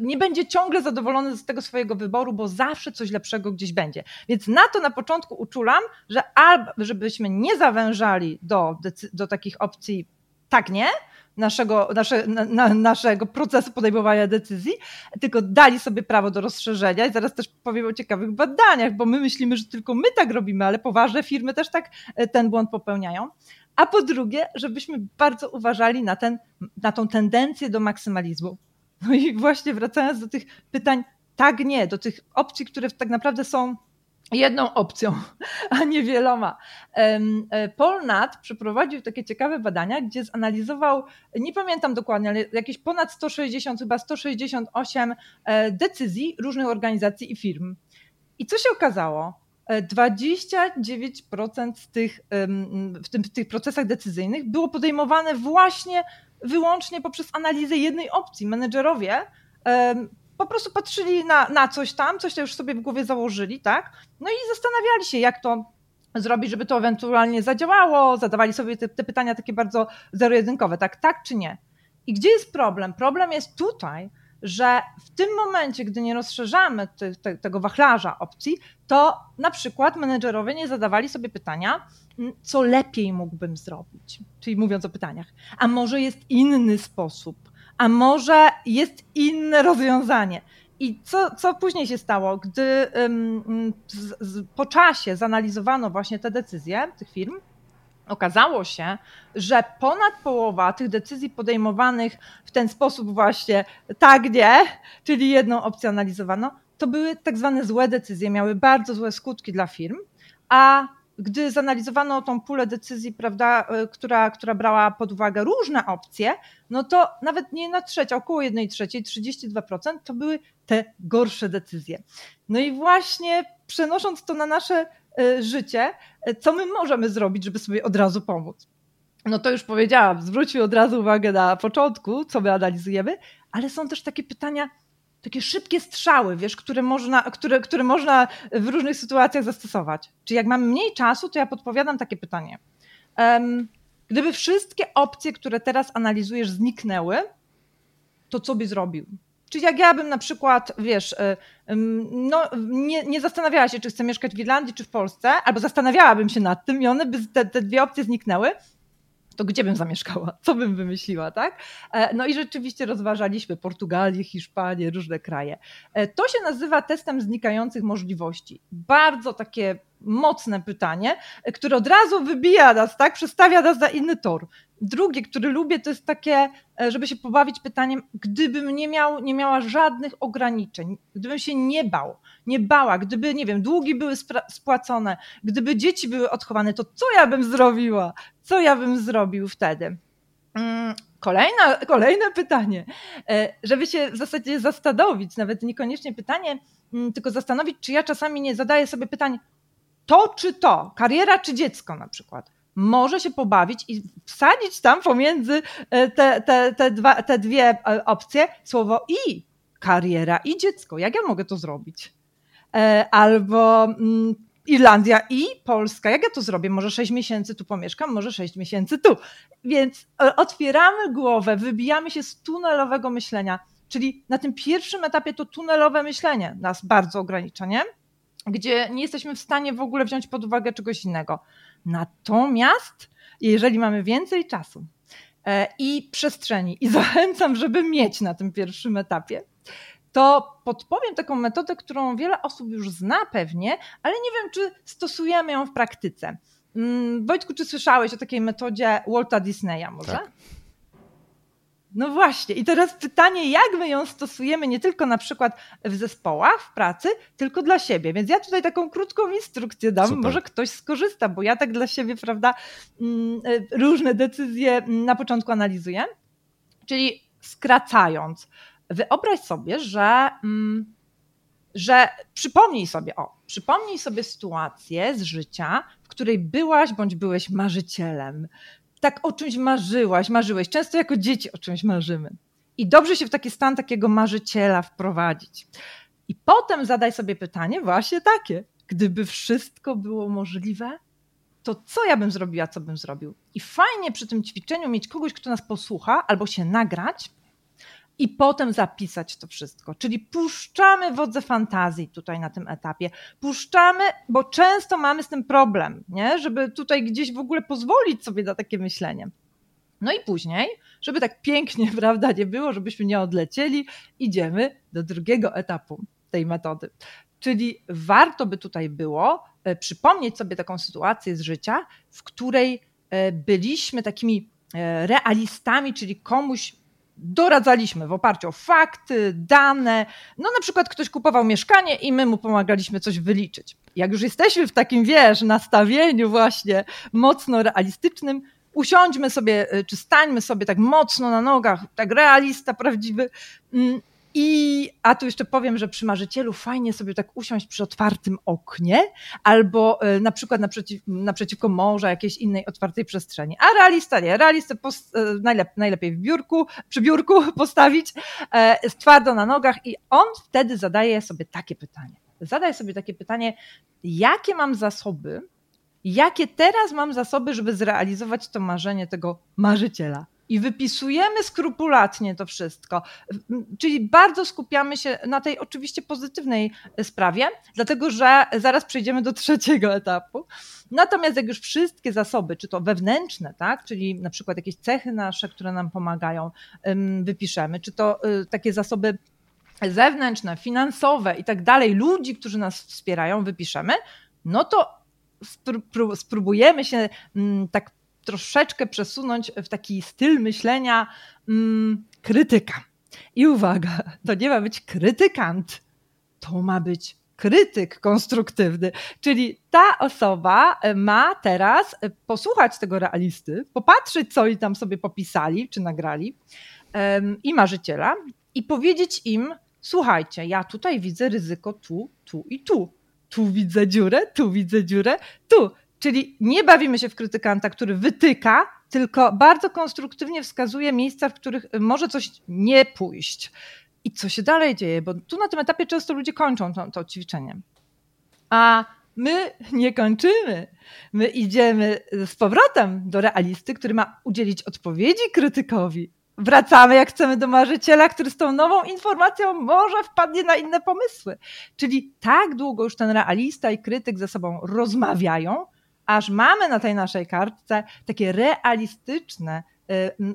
nie będzie ciągle zadowolony z tego swojego wyboru, bo zawsze coś lepszego gdzieś będzie. Więc na to na początku uczulam, że albo żebyśmy nie zawężali do takich opcji tak nie, naszego procesu podejmowania decyzji, tylko dali sobie prawo do rozszerzenia i zaraz też powiem o ciekawych badaniach, bo my myślimy, że tylko my tak robimy, ale poważne firmy też tak ten błąd popełniają. A po drugie, żebyśmy bardzo uważali na tą tendencję do maksymalizmu. No i właśnie wracając do tych pytań, tak nie, do tych opcji, które tak naprawdę są jedną opcją, a nie wieloma. Paul Natt przeprowadził takie ciekawe badania, gdzie zanalizował, nie pamiętam dokładnie, ale jakieś ponad 160, chyba 168 decyzji różnych organizacji i firm. I co się okazało? 29% z tych, w tych procesach decyzyjnych było podejmowane właśnie wyłącznie poprzez analizę jednej opcji. Menedżerowie po prostu patrzyli na coś tam już sobie w głowie założyli, tak? No i zastanawiali się, jak to zrobić, żeby to ewentualnie zadziałało, zadawali sobie te pytania takie bardzo zero-jedynkowe, tak czy nie. I gdzie jest problem? Problem jest tutaj, że w tym momencie, gdy nie rozszerzamy tego wachlarza opcji, to na przykład menedżerowie nie zadawali sobie pytania, co lepiej mógłbym zrobić, czyli mówiąc o pytaniach, a może jest inny sposób, a może jest inne rozwiązanie. I co później się stało, gdy po czasie zanalizowano właśnie te decyzje tych firm, okazało się, że ponad połowa tych decyzji podejmowanych w ten sposób właśnie tak, nie, czyli jedną opcję analizowano, to były tak zwane złe decyzje, miały bardzo złe skutki dla firm, a gdy zanalizowano tą pulę decyzji, prawda, która brała pod uwagę różne opcje, no to nawet nie 1/3, około 1/3, 32% to były te gorsze decyzje. No i właśnie przenosząc to na nasze życie, co my możemy zrobić, żeby sobie od razu pomóc? No to już powiedziałam, zwróćmy od razu uwagę na początku, co my analizujemy, ale są też takie pytania, takie szybkie strzały, wiesz, które można w różnych sytuacjach zastosować. Czyli jak mam mniej czasu, to ja podpowiadam takie pytanie. Gdyby wszystkie opcje, które teraz analizujesz, zniknęły, to co by zrobił? Czyli jak ja bym na przykład, wiesz, no nie zastanawiała się, czy chcę mieszkać w Irlandii, czy w Polsce, albo zastanawiałabym się nad tym i one by te dwie opcje zniknęły, to gdzie bym zamieszkała, co bym wymyśliła, tak? No i rzeczywiście rozważaliśmy Portugalię, Hiszpanię, różne kraje. To się nazywa testem znikających możliwości. Bardzo takie mocne pytanie, które od razu wybija nas, tak? Przestawia nas na inny tor. Drugie, który lubię, to jest takie, żeby się pobawić pytaniem, gdybym nie miała żadnych ograniczeń, gdybym się nie bała, gdyby, nie wiem, długi były spłacone, gdyby dzieci były odchowane, to co ja bym zrobiła? Co ja bym zrobił wtedy? Kolejne pytanie, żeby się w zasadzie zastanowić, nawet niekoniecznie pytanie, tylko zastanowić, czy ja czasami nie zadaję sobie pytań, to czy to, kariera czy dziecko na przykład. Może się pobawić i wsadzić tam pomiędzy te dwie opcje słowo i, kariera i dziecko. Jak ja mogę to zrobić? Albo Irlandia i Polska. Jak ja to zrobię? Może 6 miesięcy tu pomieszkam, może 6 miesięcy tu. Więc otwieramy głowę, wybijamy się z tunelowego myślenia. Czyli na tym pierwszym etapie to tunelowe myślenie nas bardzo ogranicza, nie? Gdzie nie jesteśmy w stanie w ogóle wziąć pod uwagę czegoś innego. Natomiast jeżeli mamy więcej czasu i przestrzeni i zachęcam, żeby mieć na tym pierwszym etapie, to podpowiem taką metodę, którą wiele osób już zna pewnie, ale nie wiem, czy stosujemy ją w praktyce. Wojtku, czy słyszałeś o takiej metodzie Walta Disneya może? Tak. No właśnie i teraz pytanie, jak my ją stosujemy nie tylko na przykład w zespołach, w pracy, tylko dla siebie. Więc ja tutaj taką krótką instrukcję dam, super. Może ktoś skorzysta, bo ja tak dla siebie, prawda, różne decyzje na początku analizuję. Czyli skracając, wyobraź sobie, że przypomnij sobie sytuację z życia, w której byłaś bądź byłeś marzycielem. Tak o czymś marzyłaś, marzyłeś. Często jako dzieci o czymś marzymy. I dobrze się w taki stan takiego marzyciela wprowadzić. I potem zadaj sobie pytanie właśnie takie. Gdyby wszystko było możliwe, to co ja bym zrobiła, co bym zrobił? I fajnie przy tym ćwiczeniu mieć kogoś, kto nas posłucha, albo się nagrać i potem zapisać to wszystko. Czyli puszczamy wodze fantazji tutaj na tym etapie. Puszczamy, bo często mamy z tym problem, nie? Żeby tutaj gdzieś w ogóle pozwolić sobie na takie myślenie. No i później, żeby tak pięknie, prawda, nie było, żebyśmy nie odlecieli, idziemy do drugiego etapu tej metody. Czyli warto by tutaj było przypomnieć sobie taką sytuację z życia, w której byliśmy takimi realistami, czyli komuś doradzaliśmy w oparciu o fakty, dane. No na przykład ktoś kupował mieszkanie i my mu pomagaliśmy coś wyliczyć. Jak już jesteśmy w takim, wiesz, nastawieniu właśnie mocno realistycznym, usiądźmy sobie, czy stańmy sobie tak mocno na nogach, tak realista prawdziwy. A tu jeszcze powiem, że przy marzycielu fajnie sobie tak usiąść przy otwartym oknie albo na przykład naprzeciwko morza, jakiejś innej otwartej przestrzeni. A realista nie. Realistę najlepiej przy biurku postawić, twardo na nogach i on wtedy zadaje sobie takie pytanie. Zadaj sobie takie pytanie, jakie mam zasoby, żeby zrealizować to marzenie tego marzyciela. I wypisujemy skrupulatnie to wszystko, czyli bardzo skupiamy się na tej oczywiście pozytywnej sprawie, dlatego że zaraz przejdziemy do trzeciego etapu. Natomiast jak już wszystkie zasoby, czy to wewnętrzne, tak, czyli na przykład jakieś cechy nasze, które nam pomagają, wypiszemy, czy to takie zasoby zewnętrzne, finansowe i tak dalej, ludzi, którzy nas wspierają, wypiszemy, no to spróbujemy się tak troszeczkę przesunąć w taki styl myślenia krytyka. I uwaga, to nie ma być krytykant, to ma być krytyk konstruktywny. Czyli ta osoba ma teraz posłuchać tego realisty, popatrzeć, co oni tam sobie popisali czy nagrali i marzyciela i powiedzieć im, słuchajcie, ja tutaj widzę ryzyko tu, tu i tu. Tu widzę dziurę, tu. Czyli nie bawimy się w krytykanta, który wytyka, tylko bardzo konstruktywnie wskazuje miejsca, w których może coś nie pójść. I co się dalej dzieje? Bo tu na tym etapie często ludzie kończą to ćwiczenie. A my nie kończymy. My idziemy z powrotem do realisty, który ma udzielić odpowiedzi krytykowi. Wracamy, jak chcemy, do marzyciela, który z tą nową informacją może wpadnie na inne pomysły. Czyli tak długo już ten realista i krytyk ze sobą rozmawiają, aż mamy na tej naszej kartce takie realistyczne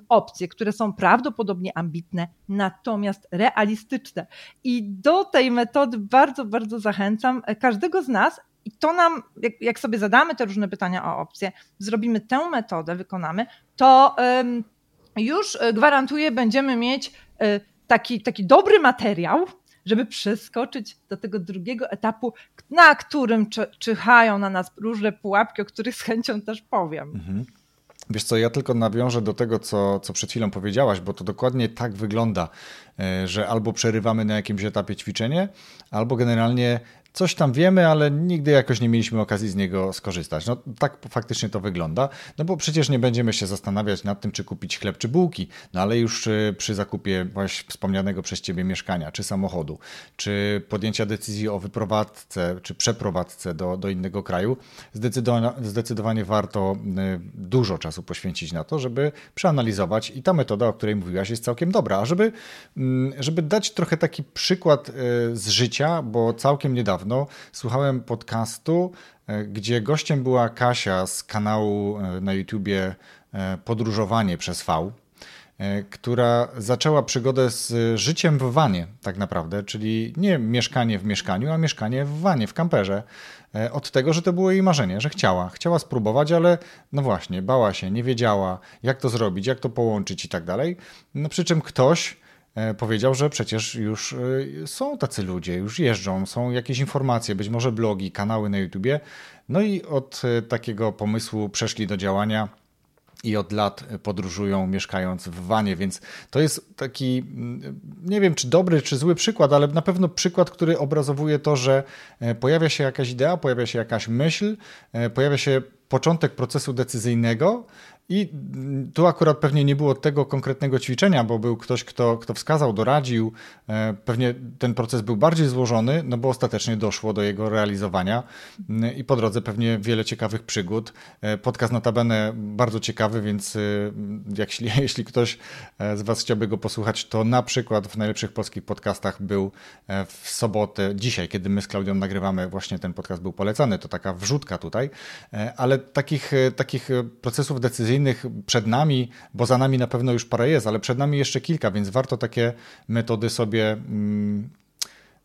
opcje, które są prawdopodobnie ambitne, natomiast realistyczne. I do tej metody bardzo, bardzo zachęcam każdego z nas. I to nam, jak sobie zadamy te różne pytania o opcje, zrobimy tę metodę, wykonamy, to już gwarantuję, będziemy mieć taki dobry materiał, żeby przeskoczyć do tego drugiego etapu, na którym czyhają na nas różne pułapki, o których z chęcią też powiem. Mhm. Wiesz co, ja tylko nawiążę do tego, co przed chwilą powiedziałaś, bo to dokładnie tak wygląda, że albo przerywamy na jakimś etapie ćwiczenie, albo generalnie coś tam wiemy, ale nigdy jakoś nie mieliśmy okazji z niego skorzystać. No tak faktycznie to wygląda, no bo przecież nie będziemy się zastanawiać nad tym, czy kupić chleb czy bułki, no ale już przy zakupie właśnie wspomnianego przez Ciebie mieszkania, czy samochodu, czy podjęcia decyzji o wyprowadzce, czy przeprowadzce do innego kraju, zdecydowanie warto dużo czasu poświęcić na to, żeby przeanalizować i ta metoda, o której mówiłaś, jest całkiem dobra. A żeby dać trochę taki przykład z życia, bo całkiem niedawno słuchałem podcastu, gdzie gościem była Kasia z kanału na YouTubie Podróżowanie przez V, która zaczęła przygodę z życiem w vanie tak naprawdę, czyli nie mieszkanie w mieszkaniu, a mieszkanie w vanie, w kamperze. Od tego, że to było jej marzenie, że chciała spróbować, ale no właśnie, bała się, nie wiedziała, jak to zrobić, jak to połączyć i tak dalej. No przy czym ktoś powiedział, że przecież już są tacy ludzie, już jeżdżą, są jakieś informacje, być może blogi, kanały na YouTubie. No i od takiego pomysłu przeszli do działania i od lat podróżują, mieszkając w vanie, więc to jest taki, nie wiem czy dobry, czy zły przykład, ale na pewno przykład, który obrazowuje to, że pojawia się jakaś idea, pojawia się jakaś myśl, pojawia się początek procesu decyzyjnego I tu akurat pewnie nie było tego konkretnego ćwiczenia, bo był ktoś, kto wskazał, doradził. Pewnie ten proces był bardziej złożony, no bo ostatecznie doszło do jego realizowania i po drodze pewnie wiele ciekawych przygód. Podcast notabene bardzo ciekawy, więc jeśli ktoś z Was chciałby go posłuchać, to na przykład w najlepszych polskich podcastach był w sobotę, dzisiaj, kiedy my z Klaudią nagrywamy, właśnie ten podcast był polecany, to taka wrzutka tutaj, ale takich procesów decyzyjnych przed nami, bo za nami na pewno już parę jest, ale przed nami jeszcze kilka, więc warto takie metody sobie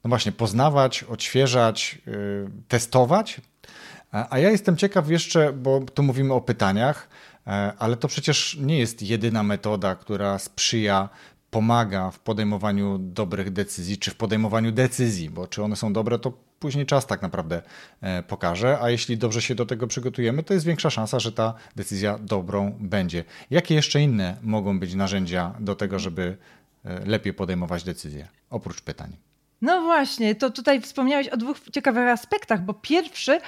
no właśnie poznawać, odświeżać, testować. A ja jestem ciekaw jeszcze, bo tu mówimy o pytaniach, ale to przecież nie jest jedyna metoda, która sprzyja, pomaga w podejmowaniu dobrych decyzji, czy w podejmowaniu decyzji, bo czy one są dobre, to później czas tak naprawdę pokaże, a jeśli dobrze się do tego przygotujemy, to jest większa szansa, że ta decyzja dobrą będzie. Jakie jeszcze inne mogą być narzędzia do tego, żeby lepiej podejmować decyzje, oprócz pytań? No właśnie, to tutaj wspomniałeś o dwóch ciekawych aspektach, bo pierwszy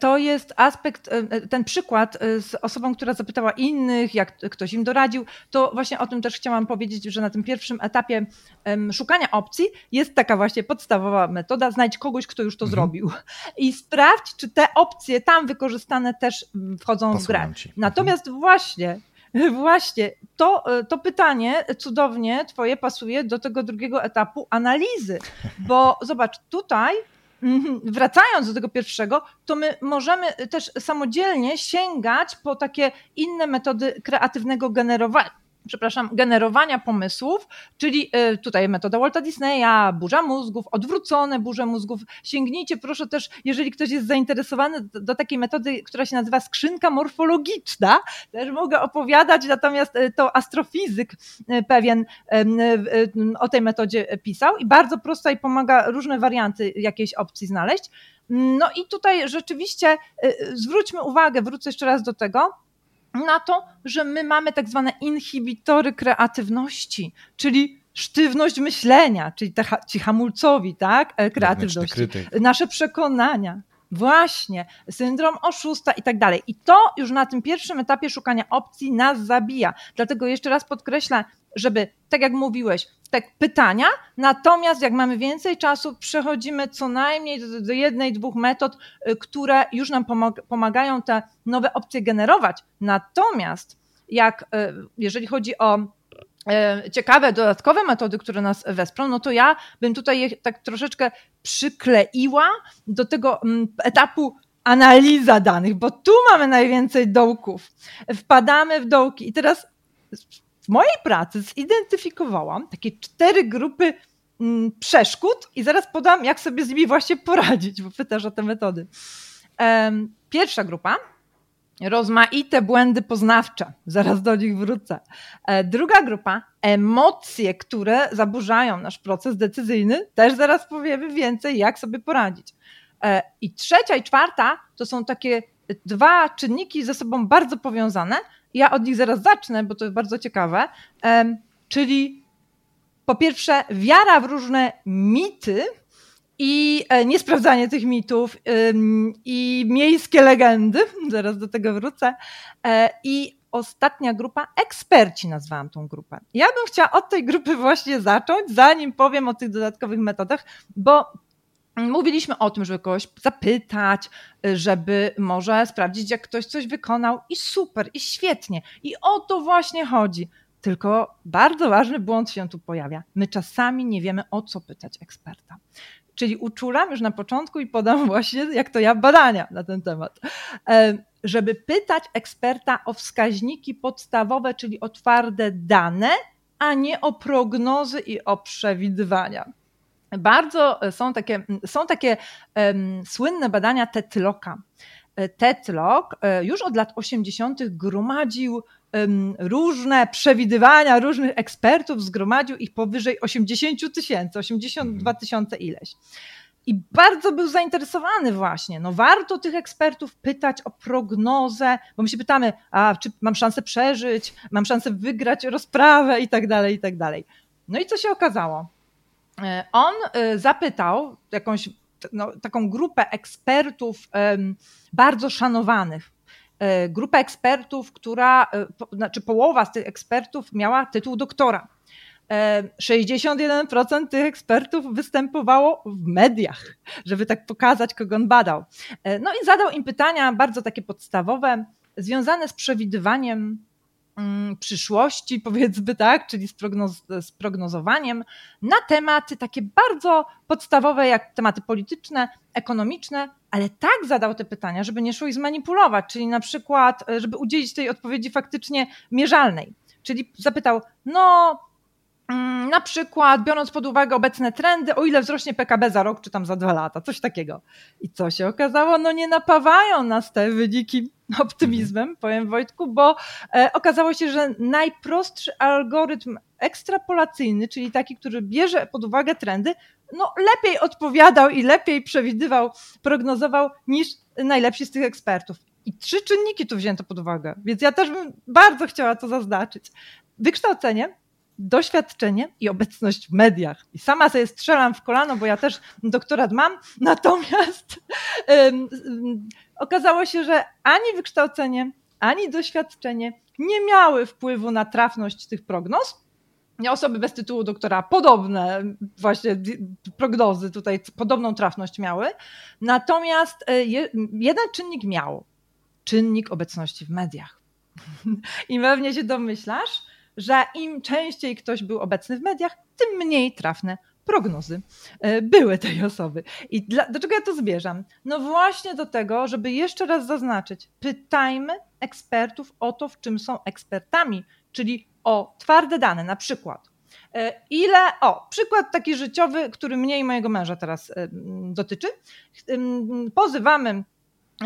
to jest aspekt, ten przykład z osobą, która zapytała innych, jak ktoś im doradził, to właśnie o tym też chciałam powiedzieć, że na tym pierwszym etapie szukania opcji jest taka właśnie podstawowa metoda, znajdź kogoś, kto już to zrobił i sprawdź, czy te opcje tam wykorzystane też wchodzą w grę. Natomiast Właśnie, to pytanie cudownie twoje pasuje do tego drugiego etapu analizy, bo zobacz, tutaj wracając do tego pierwszego, to my możemy też samodzielnie sięgać po takie inne metody kreatywnego generowania pomysłów, czyli tutaj metoda Walta Disneya, burza mózgów, odwrócone burze mózgów. Sięgnijcie proszę też, jeżeli ktoś jest zainteresowany do takiej metody, która się nazywa skrzynka morfologiczna, też mogę opowiadać, natomiast to astrofizyk pewien o tej metodzie pisał i bardzo prosta i pomaga różne warianty jakiejś opcji znaleźć. No i tutaj rzeczywiście zwróćmy uwagę, wrócę jeszcze raz do tego, na to, że my mamy tak zwane inhibitory kreatywności, czyli sztywność myślenia, czyli ci hamulcowi, tak, kreatywności, nasze przekonania, właśnie, syndrom oszusta i tak dalej. I to już na tym pierwszym etapie szukania opcji nas zabija. Dlatego jeszcze raz podkreślę, żeby, tak jak mówiłeś, tak pytania, natomiast jak mamy więcej czasu, przechodzimy co najmniej do jednej, dwóch metod, które już nam pomagają te nowe opcje generować. Natomiast jeżeli chodzi o ciekawe, dodatkowe metody, które nas wesprą, no to ja bym tutaj je tak troszeczkę przykleiła do tego etapu analiza danych, bo tu mamy najwięcej dołków. Wpadamy w dołki i teraz w mojej pracy zidentyfikowałam takie 4 grupy przeszkód i zaraz podam, jak sobie z nimi właśnie poradzić, bo pytasz o te metody. Pierwsza grupa, rozmaite błędy poznawcze, zaraz do nich wrócę. Druga grupa, emocje, które zaburzają nasz proces decyzyjny, też zaraz powiemy więcej, jak sobie poradzić. I trzecia i czwarta to są takie 2 czynniki ze sobą bardzo powiązane. Ja od nich zaraz zacznę, bo to jest bardzo ciekawe, czyli po pierwsze wiara w różne mity i niesprawdzanie tych mitów i miejskie legendy, zaraz do tego wrócę, i ostatnia grupa, eksperci nazwałam tą grupę. Ja bym chciała od tej grupy właśnie zacząć, zanim powiem o tych dodatkowych metodach, bo mówiliśmy o tym, żeby kogoś zapytać, żeby może sprawdzić, jak ktoś coś wykonał i super, i świetnie. I o to właśnie chodzi. Tylko bardzo ważny błąd się tu pojawia. My czasami nie wiemy, o co pytać eksperta. Czyli uczulam już na początku i podam właśnie, jak to ja, badania na ten temat. Żeby pytać eksperta o wskaźniki podstawowe, czyli o twarde dane, a nie o prognozy i o przewidywania. Bardzo są takie słynne badania Tetlocka. Tetlock już od lat 80. gromadził różne przewidywania różnych ekspertów, zgromadził ich powyżej 80 000, 82 000 ileś. I bardzo był zainteresowany właśnie, no warto tych ekspertów pytać o prognozę, bo my się pytamy, a czy mam szansę przeżyć, mam szansę wygrać rozprawę i tak dalej, i tak dalej. No i co się okazało? On zapytał jakąś taką grupę ekspertów bardzo szanowanych grupa ekspertów, znaczy połowa z tych ekspertów miała tytuł doktora. 61% tych ekspertów występowało w mediach, żeby tak pokazać, kogo on badał. No i zadał im pytania bardzo takie podstawowe, związane z przewidywaniem przyszłości, powiedzmy tak, czyli z prognozowaniem, na tematy takie bardzo podstawowe, jak tematy polityczne, ekonomiczne, ale tak zadał te pytania, żeby nie szło ich zmanipulować, czyli na przykład, żeby udzielić tej odpowiedzi faktycznie mierzalnej. Czyli zapytał, no na przykład biorąc pod uwagę obecne trendy, o ile wzrośnie PKB za rok czy tam za 2 lata, coś takiego. I co się okazało? No nie napawają nas te wyniki optymizmem, powiem Wojtku, bo okazało się, że najprostszy algorytm ekstrapolacyjny, czyli taki, który bierze pod uwagę trendy, no lepiej odpowiadał i lepiej przewidywał, prognozował niż najlepsi z tych ekspertów. I 3 czynniki tu wzięto pod uwagę, więc ja też bym bardzo chciała to zaznaczyć. Wykształcenie, doświadczenie i obecność w mediach. I sama sobie strzelam w kolano, bo ja też doktorat mam, natomiast okazało się, że ani wykształcenie, ani doświadczenie nie miały wpływu na trafność tych prognoz. Osoby bez tytułu doktora podobne właśnie prognozy tutaj, podobną trafność miały, natomiast jeden czynnik miał, czynnik obecności w mediach. I pewnie się domyślasz, że im częściej ktoś był obecny w mediach, tym mniej trafne prognozy były tej osoby. I do czego ja to zmierzam? No właśnie do tego, żeby jeszcze raz zaznaczyć, pytajmy ekspertów o to, w czym są ekspertami, czyli o twarde dane, na przykład. Przykład taki życiowy, który mnie i mojego męża teraz dotyczy. Pozywamy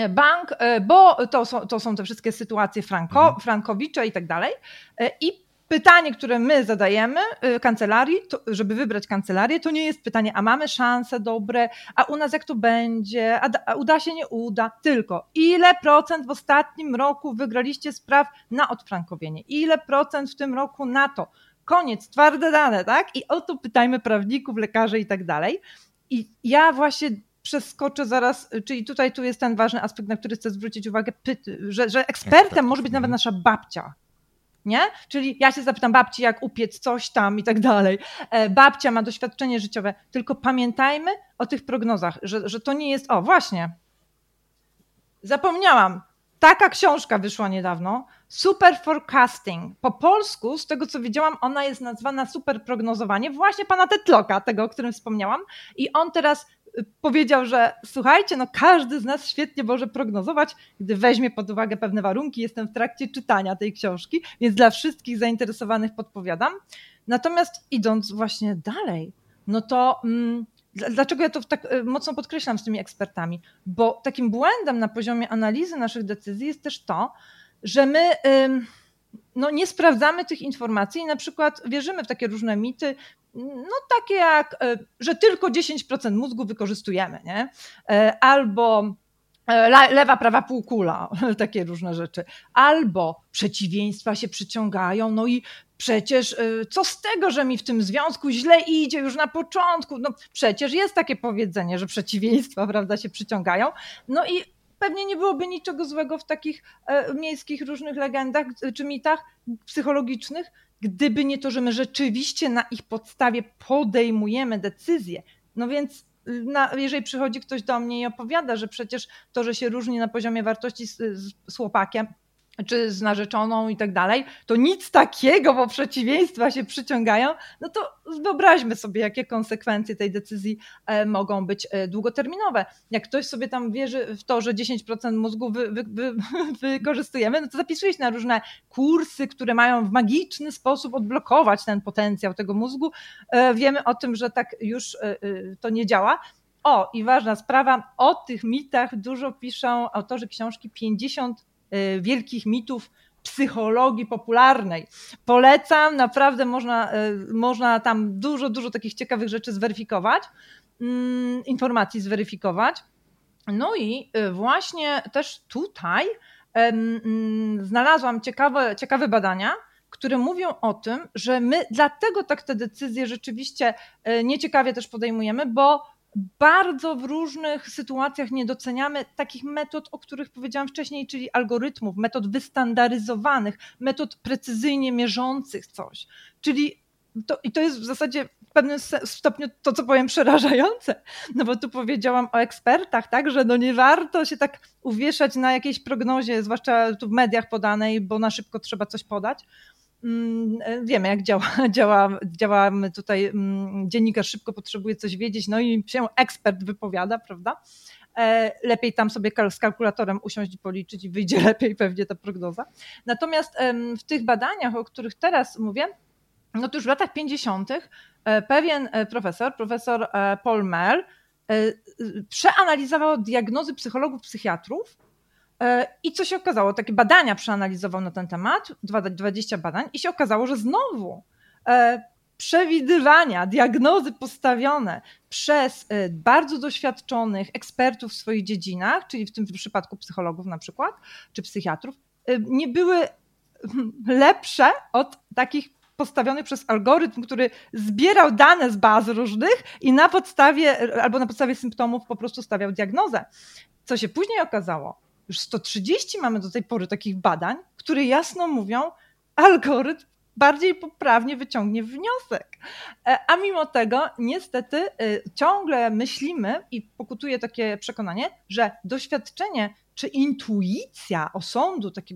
bank, bo to są te wszystkie sytuacje frankowicze i tak dalej. I pytanie, które my zadajemy kancelarii, to, żeby wybrać kancelarię, to nie jest pytanie, a mamy szanse dobre, a u nas jak to będzie, a uda się, nie uda, tylko ile procent w ostatnim roku wygraliście spraw na odfrankowienie, ile procent w tym roku na to, koniec, twarde dane, tak? I o to pytajmy prawników, lekarzy i tak dalej. I ja właśnie przeskoczę zaraz, czyli tu jest ten ważny aspekt, na który chcę zwrócić uwagę, że ekspertem może być nawet nasza babcia, nie? Czyli ja się zapytam babci, jak upiec coś tam i tak dalej. Babcia ma doświadczenie życiowe, tylko pamiętajmy o tych prognozach, że to nie jest, o właśnie, zapomniałam, taka książka wyszła niedawno, Super Forecasting. Po polsku, z tego co wiedziałam, ona jest nazwana Super Prognozowanie, właśnie pana Tetlocka, tego, o którym wspomniałam, i on teraz powiedział, że słuchajcie, no każdy z nas świetnie może prognozować, gdy weźmie pod uwagę pewne warunki. Jestem w trakcie czytania tej książki, więc dla wszystkich zainteresowanych podpowiadam. Natomiast idąc właśnie dalej, no to dlaczego ja to tak mocno podkreślam z tymi ekspertami? Bo takim błędem na poziomie analizy naszych decyzji jest też to, że my nie sprawdzamy tych informacji i na przykład wierzymy w takie różne mity, no takie jak, że tylko 10% mózgu wykorzystujemy, nie? Albo lewa, prawa półkula, takie różne rzeczy, albo przeciwieństwa się przyciągają, no i przecież co z tego, że mi w tym związku źle idzie już na początku, no przecież jest takie powiedzenie, że przeciwieństwa, prawda, się przyciągają, no i pewnie nie byłoby niczego złego w takich miejskich różnych legendach czy mitach psychologicznych, gdyby nie to, że my rzeczywiście na ich podstawie podejmujemy decyzje. No więc jeżeli przychodzi ktoś do mnie i opowiada, że przecież to, że się różni na poziomie wartości z chłopakiem czy z narzeczoną i tak dalej, to nic takiego, bo przeciwieństwa się przyciągają, no to wyobraźmy sobie, jakie konsekwencje tej decyzji mogą być długoterminowe. Jak ktoś sobie tam wierzy w to, że 10% mózgu wykorzystujemy, no to zapisuje się na różne kursy, które mają w magiczny sposób odblokować ten potencjał tego mózgu. Wiemy o tym, że tak już to nie działa. O, i ważna sprawa, o tych mitach dużo piszą autorzy książki 50 wielkich mitów psychologii popularnej. Polecam, naprawdę można tam dużo takich ciekawych rzeczy zweryfikować, informacji zweryfikować. No i właśnie też tutaj znalazłam ciekawe badania, które mówią o tym, że my dlatego tak te decyzje rzeczywiście nieciekawie też podejmujemy, bo bardzo w różnych sytuacjach nie doceniamy takich metod, o których powiedziałam wcześniej, czyli algorytmów, metod wystandaryzowanych, metod precyzyjnie mierzących coś. Czyli to jest w zasadzie w pewnym stopniu to, co powiem, przerażające, no bo tu powiedziałam o ekspertach, tak, że no nie warto się tak uwieszać na jakiejś prognozie, zwłaszcza tu w mediach podanej, bo na szybko trzeba coś podać. Wiemy, jak działamy tutaj, dziennikarz szybko potrzebuje coś wiedzieć, no i się ekspert wypowiada, prawda? Lepiej tam sobie z kalkulatorem usiąść i policzyć i wyjdzie lepiej pewnie ta prognoza. Natomiast w tych badaniach, o których teraz mówię, no to już w latach 50. pewien profesor Paul Meehl przeanalizował diagnozy psychologów, psychiatrów i co się okazało? Takie badania przeanalizował na ten temat, 20 badań i się okazało, że znowu przewidywania, diagnozy postawione przez bardzo doświadczonych ekspertów w swoich dziedzinach, czyli w tym przypadku psychologów na przykład, czy psychiatrów, nie były lepsze od takich postawionych przez algorytm, który zbierał dane z baz różnych i na podstawie, albo na podstawie symptomów po prostu stawiał diagnozę. Co się później okazało? Już 130 mamy do tej pory takich badań, które jasno mówią, algorytm bardziej poprawnie wyciągnie wniosek. A mimo tego niestety ciągle myślimy i pokutuje takie przekonanie, że doświadczenie czy intuicja osądu, taki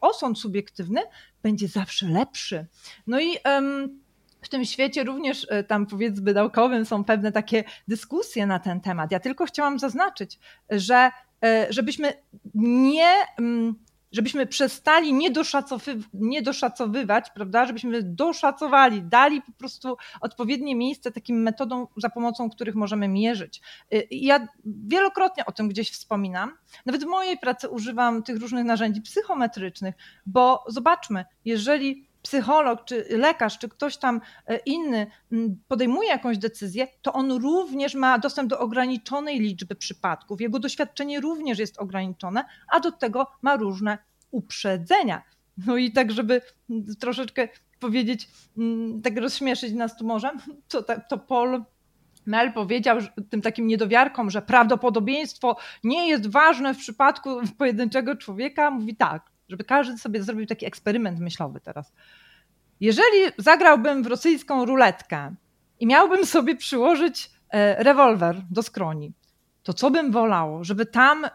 osąd subiektywny będzie zawsze lepszy. No i w tym świecie również tam powiedzmy naukowym są pewne takie dyskusje na ten temat. Ja tylko chciałam zaznaczyć, że żebyśmy przestali niedoszacowywać, prawda? Żebyśmy doszacowali, dali po prostu odpowiednie miejsce takim metodom, za pomocą których możemy mierzyć. Ja wielokrotnie o tym gdzieś wspominam. Nawet w mojej pracy używam tych różnych narzędzi psychometrycznych, bo zobaczmy, jeżeli psycholog, czy lekarz, czy ktoś tam inny podejmuje jakąś decyzję, to on również ma dostęp do ograniczonej liczby przypadków. Jego doświadczenie również jest ograniczone, a do tego ma różne uprzedzenia. No i tak, żeby troszeczkę powiedzieć, tak rozśmieszyć nas tu może, to Paul Meehl powiedział tym takim niedowiarkom, że prawdopodobieństwo nie jest ważne w przypadku pojedynczego człowieka. Mówi tak, żeby każdy sobie zrobił taki eksperyment myślowy teraz. Jeżeli zagrałbym w rosyjską ruletkę i miałbym sobie przyłożyć rewolwer do skroni, to co bym wolało? Żeby tam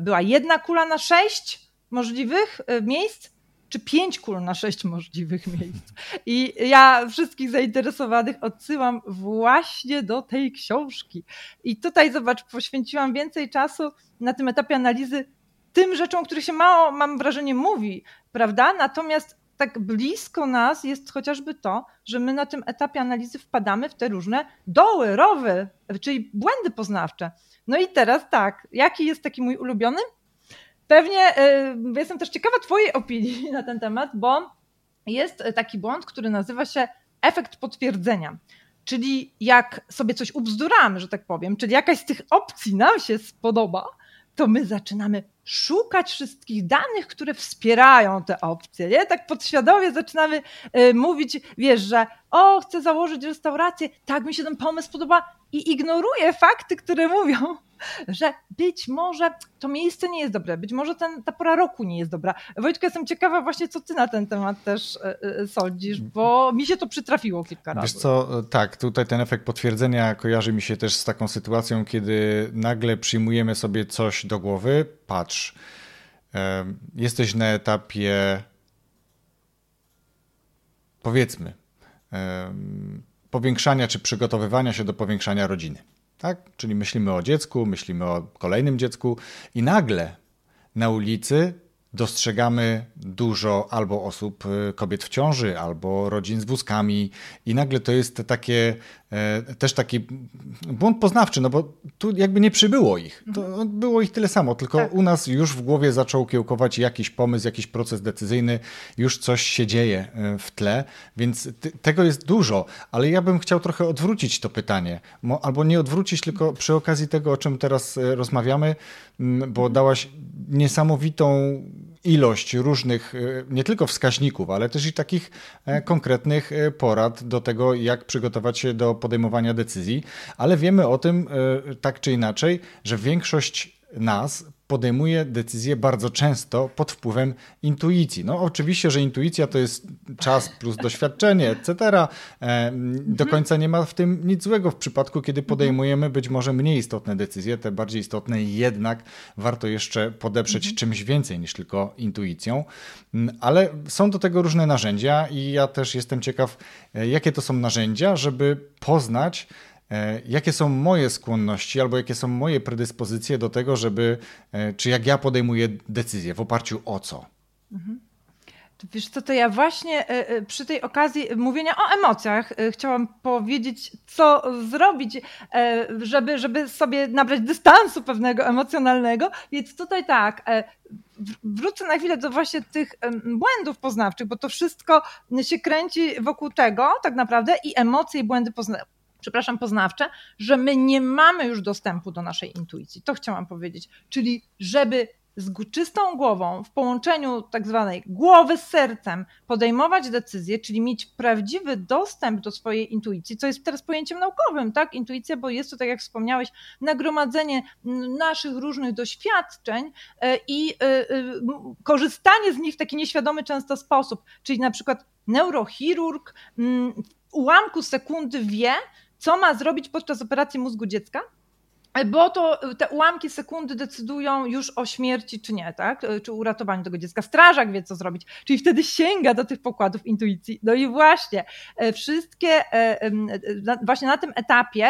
była jedna kula na 6 możliwych miejsc, czy 5 kul na 6 możliwych miejsc? I ja wszystkich zainteresowanych odsyłam właśnie do tej książki. I tutaj zobacz, poświęciłam więcej czasu na tym etapie analizy tym rzeczom, o których się mało, mam wrażenie, mówi, prawda? Natomiast tak blisko nas jest chociażby to, że my na tym etapie analizy wpadamy w te różne doły, rowy, czyli błędy poznawcze. No i teraz tak, jaki jest taki mój ulubiony? Pewnie jestem też ciekawa twojej opinii na ten temat, bo jest taki błąd, który nazywa się efekt potwierdzenia. Czyli jak sobie coś ubzduramy, że tak powiem, czyli jakaś z tych opcji nam się spodoba, to my zaczynamy szukać wszystkich danych, które wspierają te opcje, nie? Tak podświadomie zaczynamy mówić, wiesz, że chcę założyć restaurację, tak mi się ten pomysł podoba i ignoruję fakty, które mówią, że być może to miejsce nie jest dobre, być może ta pora roku nie jest dobra. Wojtku, jestem ciekawa właśnie, co ty na ten temat też sądzisz, bo mi się to przytrafiło kilka razy. Wiesz co, tak, tutaj ten efekt potwierdzenia kojarzy mi się też z taką sytuacją, kiedy nagle przyjmujemy sobie coś do głowy, patrz, jesteś na etapie, powiedzmy, powiększania czy przygotowywania się do powiększania rodziny. Tak? Czyli myślimy o dziecku, myślimy o kolejnym dziecku i nagle na ulicy dostrzegamy dużo albo osób, kobiet w ciąży, albo rodzin z wózkami i nagle to jest taki błąd poznawczy, no bo tu jakby nie przybyło ich. To było ich tyle samo, tylko tak. U nas już w głowie zaczął kiełkować jakiś pomysł, jakiś proces decyzyjny, już coś się dzieje w tle, więc tego jest dużo, ale ja bym chciał trochę odwrócić to pytanie, albo nie odwrócić, tylko przy okazji tego, o czym teraz rozmawiamy, bo dałaś niesamowitą ilość różnych, nie tylko wskaźników, ale też i takich konkretnych porad do tego, jak przygotować się do podejmowania decyzji, ale wiemy o tym tak czy inaczej, że większość nas podejmuje decyzje bardzo często pod wpływem intuicji. No oczywiście, że intuicja to jest czas plus doświadczenie, etc. Do końca nie ma w tym nic złego w przypadku, kiedy podejmujemy być może mniej istotne decyzje, te bardziej istotne jednak warto jeszcze podeprzeć czymś więcej niż tylko intuicją. Ale są do tego różne narzędzia i ja też jestem ciekaw, jakie to są narzędzia, żeby poznać, jakie są moje skłonności albo jakie są moje predyspozycje do tego, żeby, czy jak ja podejmuję decyzję, w oparciu o co? Wiesz co, to ja właśnie przy tej okazji mówienia o emocjach chciałam powiedzieć, co zrobić, żeby sobie nabrać dystansu pewnego emocjonalnego, więc tutaj tak, wrócę na chwilę do właśnie tych błędów poznawczych, bo to wszystko się kręci wokół tego tak naprawdę i emocje i błędy poznawcze, że my nie mamy już dostępu do naszej intuicji. To chciałam powiedzieć. Czyli żeby z czystą głową w połączeniu tak zwanej głowy z sercem podejmować decyzje, czyli mieć prawdziwy dostęp do swojej intuicji, co jest teraz pojęciem naukowym, tak? Intuicja, bo jest to, tak jak wspomniałeś, nagromadzenie naszych różnych doświadczeń i korzystanie z nich w taki nieświadomy często sposób, czyli na przykład neurochirurg w ułamku sekundy wie, co ma zrobić podczas operacji mózgu dziecka, bo to te ułamki sekundy decydują już o śmierci czy nie, tak? Czy uratowaniu tego dziecka. Strażak wie, co zrobić, czyli wtedy sięga do tych pokładów intuicji. No i właśnie wszystkie, właśnie na tym etapie,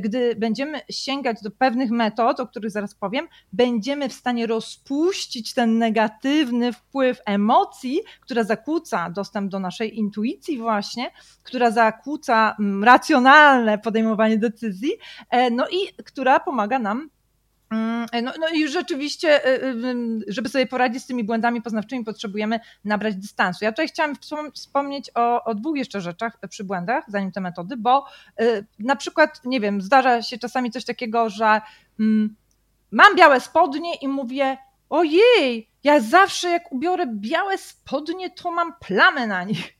gdy będziemy sięgać do pewnych metod, o których zaraz powiem, będziemy w stanie rozpuścić ten negatywny wpływ emocji, która zakłóca dostęp do naszej intuicji właśnie, która zakłóca racjonalne podejmowanie decyzji, no i która pomaga nam, no i rzeczywiście, żeby sobie poradzić z tymi błędami poznawczymi, potrzebujemy nabrać dystansu. Ja tutaj chciałam wspomnieć o dwóch jeszcze rzeczach przy błędach, zanim te metody, bo na przykład, nie wiem, zdarza się czasami coś takiego, że mam białe spodnie i mówię, ojej, ja zawsze jak ubiorę białe spodnie, to mam plamę na nich.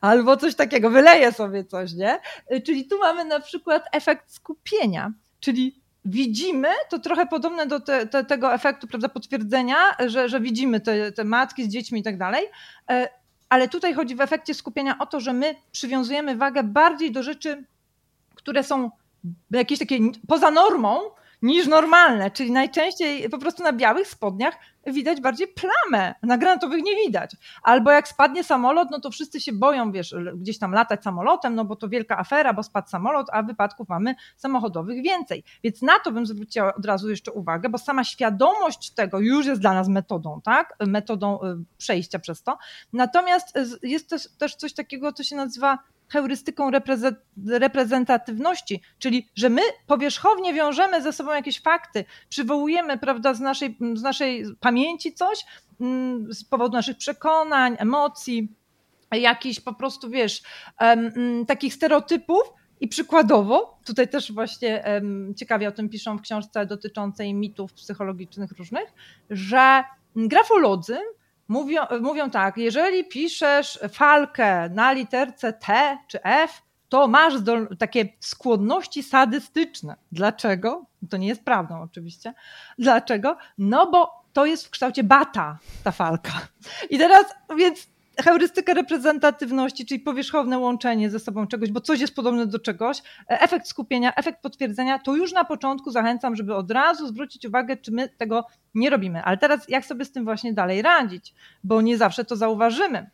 Albo coś takiego, wyleję sobie coś, nie? Czyli tu mamy na przykład efekt skupienia. Czyli widzimy, to trochę podobne do tego efektu, prawda, potwierdzenia, że widzimy te matki z dziećmi i tak dalej, ale tutaj chodzi w efekcie skupienia o to, że my przywiązujemy wagę bardziej do rzeczy, które są jakieś takie poza normą niż normalne, czyli najczęściej po prostu na białych spodniach widać bardziej plamę, na granatowych nie widać. Albo jak spadnie samolot, no to wszyscy się boją, wiesz, gdzieś tam latać samolotem, no bo to wielka afera, bo spadł samolot, a wypadków mamy samochodowych więcej. Więc na to bym zwróciła od razu jeszcze uwagę, bo sama świadomość tego już jest dla nas metodą, tak? Metodą przejścia przez to. Natomiast jest też coś takiego, co się nazywa heurystyką reprezentatywności, czyli że my powierzchownie wiążemy ze sobą jakieś fakty, przywołujemy, prawda, z naszej pamięci coś z powodu naszych przekonań, emocji, jakichś po prostu, wiesz, takich stereotypów. I przykładowo, tutaj też właśnie ciekawie o tym piszą w książce dotyczącej mitów psychologicznych różnych, że grafolodzy mówią tak, jeżeli piszesz falkę na literce T czy F, to masz takie skłonności sadystyczne. Dlaczego? To nie jest prawdą oczywiście. Dlaczego? No bo to jest w kształcie bata ta falka. I teraz więc heurystyka reprezentatywności, czyli powierzchowne łączenie ze sobą czegoś, bo coś jest podobne do czegoś, efekt skupienia, efekt potwierdzenia, to już na początku zachęcam, żeby od razu zwrócić uwagę, czy my tego nie robimy. Ale teraz jak sobie z tym właśnie dalej radzić, bo nie zawsze to zauważymy.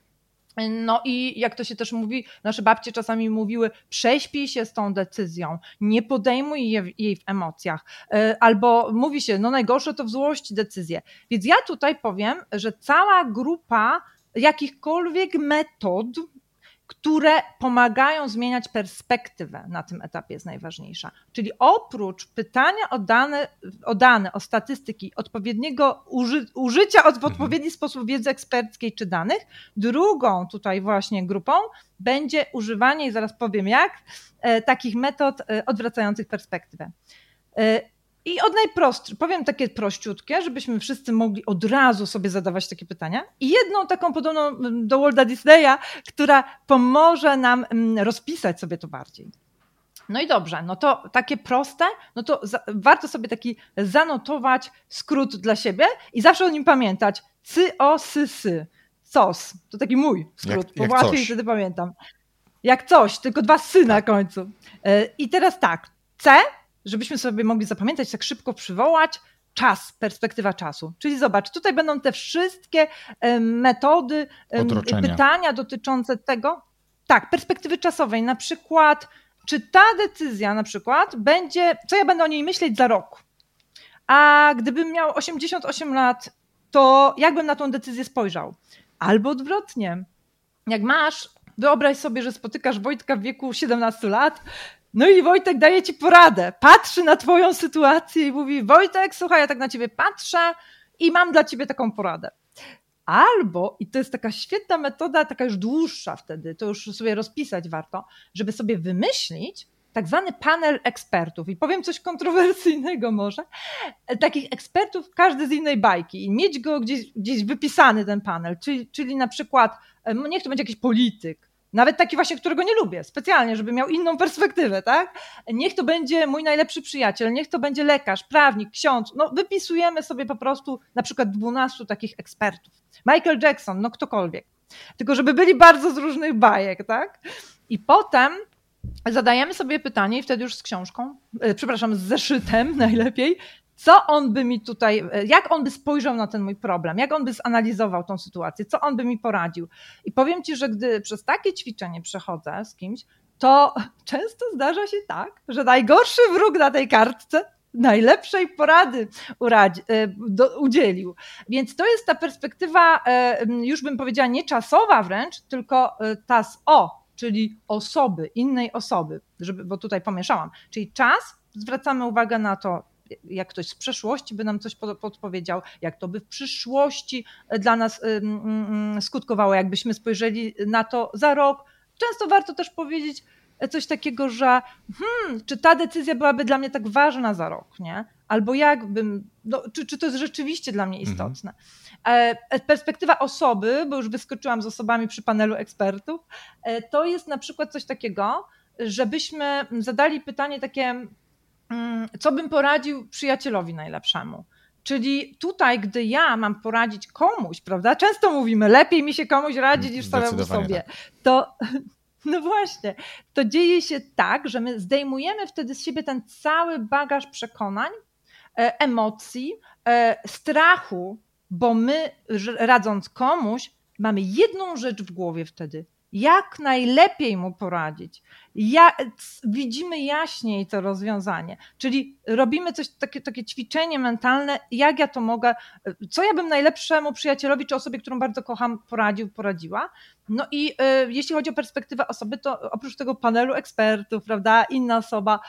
No i jak to się też mówi, nasze babcie czasami mówiły, prześpij się z tą decyzją, nie podejmuj jej w emocjach, albo mówi się, no najgorsze to w złości decyzje. Więc ja tutaj powiem, że cała grupa jakichkolwiek metod, które pomagają zmieniać perspektywę na tym etapie jest najważniejsza. Czyli oprócz pytania o dane, o statystyki, odpowiedniego użycia w odpowiedni sposób wiedzy eksperckiej czy danych, drugą tutaj właśnie grupą będzie używanie, i zaraz powiem jak, takich metod odwracających perspektywę. I od najprostszych, powiem takie prościutkie, żebyśmy wszyscy mogli od razu sobie zadawać takie pytania. I jedną taką podobną do Walta Disneya, która pomoże nam rozpisać sobie to bardziej. No i dobrze, no to takie proste, no to warto sobie taki zanotować skrót dla siebie i zawsze o nim pamiętać. C-O-S-S-Y. COS. To taki mój skrót, bo łatwiej wtedy pamiętam. Jak coś, tylko dwa sy na końcu. I teraz tak, C, żebyśmy sobie mogli zapamiętać, tak szybko przywołać, czas, perspektywa czasu. Czyli zobacz, tutaj będą te wszystkie metody, pytania dotyczące tego, tak, perspektywy czasowej, na przykład, czy ta decyzja na przykład będzie, co ja będę o niej myśleć za rok, a gdybym miał 88 lat, to jakbym na tą decyzję spojrzał? Albo odwrotnie, jak masz, wyobraź sobie, że spotykasz Wojtka w wieku 17 lat, no i Wojtek daje ci poradę, patrzy na twoją sytuację i mówi: Wojtek, słuchaj, ja tak na ciebie patrzę i mam dla ciebie taką poradę. Albo, i to jest taka świetna metoda, taka już dłuższa wtedy, to już sobie rozpisać warto, żeby sobie wymyślić tak zwany panel ekspertów. I powiem coś kontrowersyjnego może, takich ekspertów, każdy z innej bajki, i mieć go gdzieś wypisany ten panel, czyli na przykład niech to będzie jakiś polityk, nawet taki właśnie, którego nie lubię, specjalnie, żeby miał inną perspektywę, tak? Niech to będzie mój najlepszy przyjaciel, niech to będzie lekarz, prawnik, ksiądz. No wypisujemy sobie po prostu na przykład 12 takich ekspertów. Michael Jackson, no ktokolwiek. Tylko żeby byli bardzo z różnych bajek, tak? I potem zadajemy sobie pytanie, i wtedy już z książką, przepraszam, z zeszytem najlepiej, co on by mi tutaj, jak on by spojrzał na ten mój problem, jak on by zanalizował tą sytuację, co on by mi poradził. I powiem ci, że gdy przez takie ćwiczenie przechodzę z kimś, to często zdarza się tak, że najgorszy wróg na tej kartce najlepszej porady udzielił. Więc to jest ta perspektywa, już bym powiedziała, nie czasowa wręcz, tylko ta z O, czyli osoby, innej osoby, bo tutaj pomieszałam. Czyli czas, zwracamy uwagę na to, jak ktoś z przeszłości by nam coś podpowiedział, jak to by w przyszłości dla nas skutkowało, jakbyśmy spojrzeli na to za rok. Często warto też powiedzieć coś takiego, że czy ta decyzja byłaby dla mnie tak ważna za rok, nie? Albo czy to jest rzeczywiście dla mnie istotne. Perspektywa osoby, bo już wyskoczyłam z osobami przy panelu ekspertów, to jest na przykład coś takiego, żebyśmy zadali pytanie takie: co bym poradził przyjacielowi najlepszemu? Czyli tutaj, gdy ja mam poradzić komuś, prawda? Często mówimy, lepiej mi się komuś radzić niż samemu sobie. Tak. To, no właśnie, to dzieje się tak, że my zdejmujemy wtedy z siebie ten cały bagaż przekonań, emocji, strachu, bo my, radząc komuś, mamy jedną rzecz w głowie wtedy. Jak najlepiej mu poradzić. Widzimy jaśniej to rozwiązanie, czyli robimy coś takie ćwiczenie mentalne, jak ja to mogę, co ja bym najlepszemu przyjacielowi czy osobie, którą bardzo kocham, poradziła. No i jeśli chodzi o perspektywę osoby, to oprócz tego panelu ekspertów, prawda, inna osoba,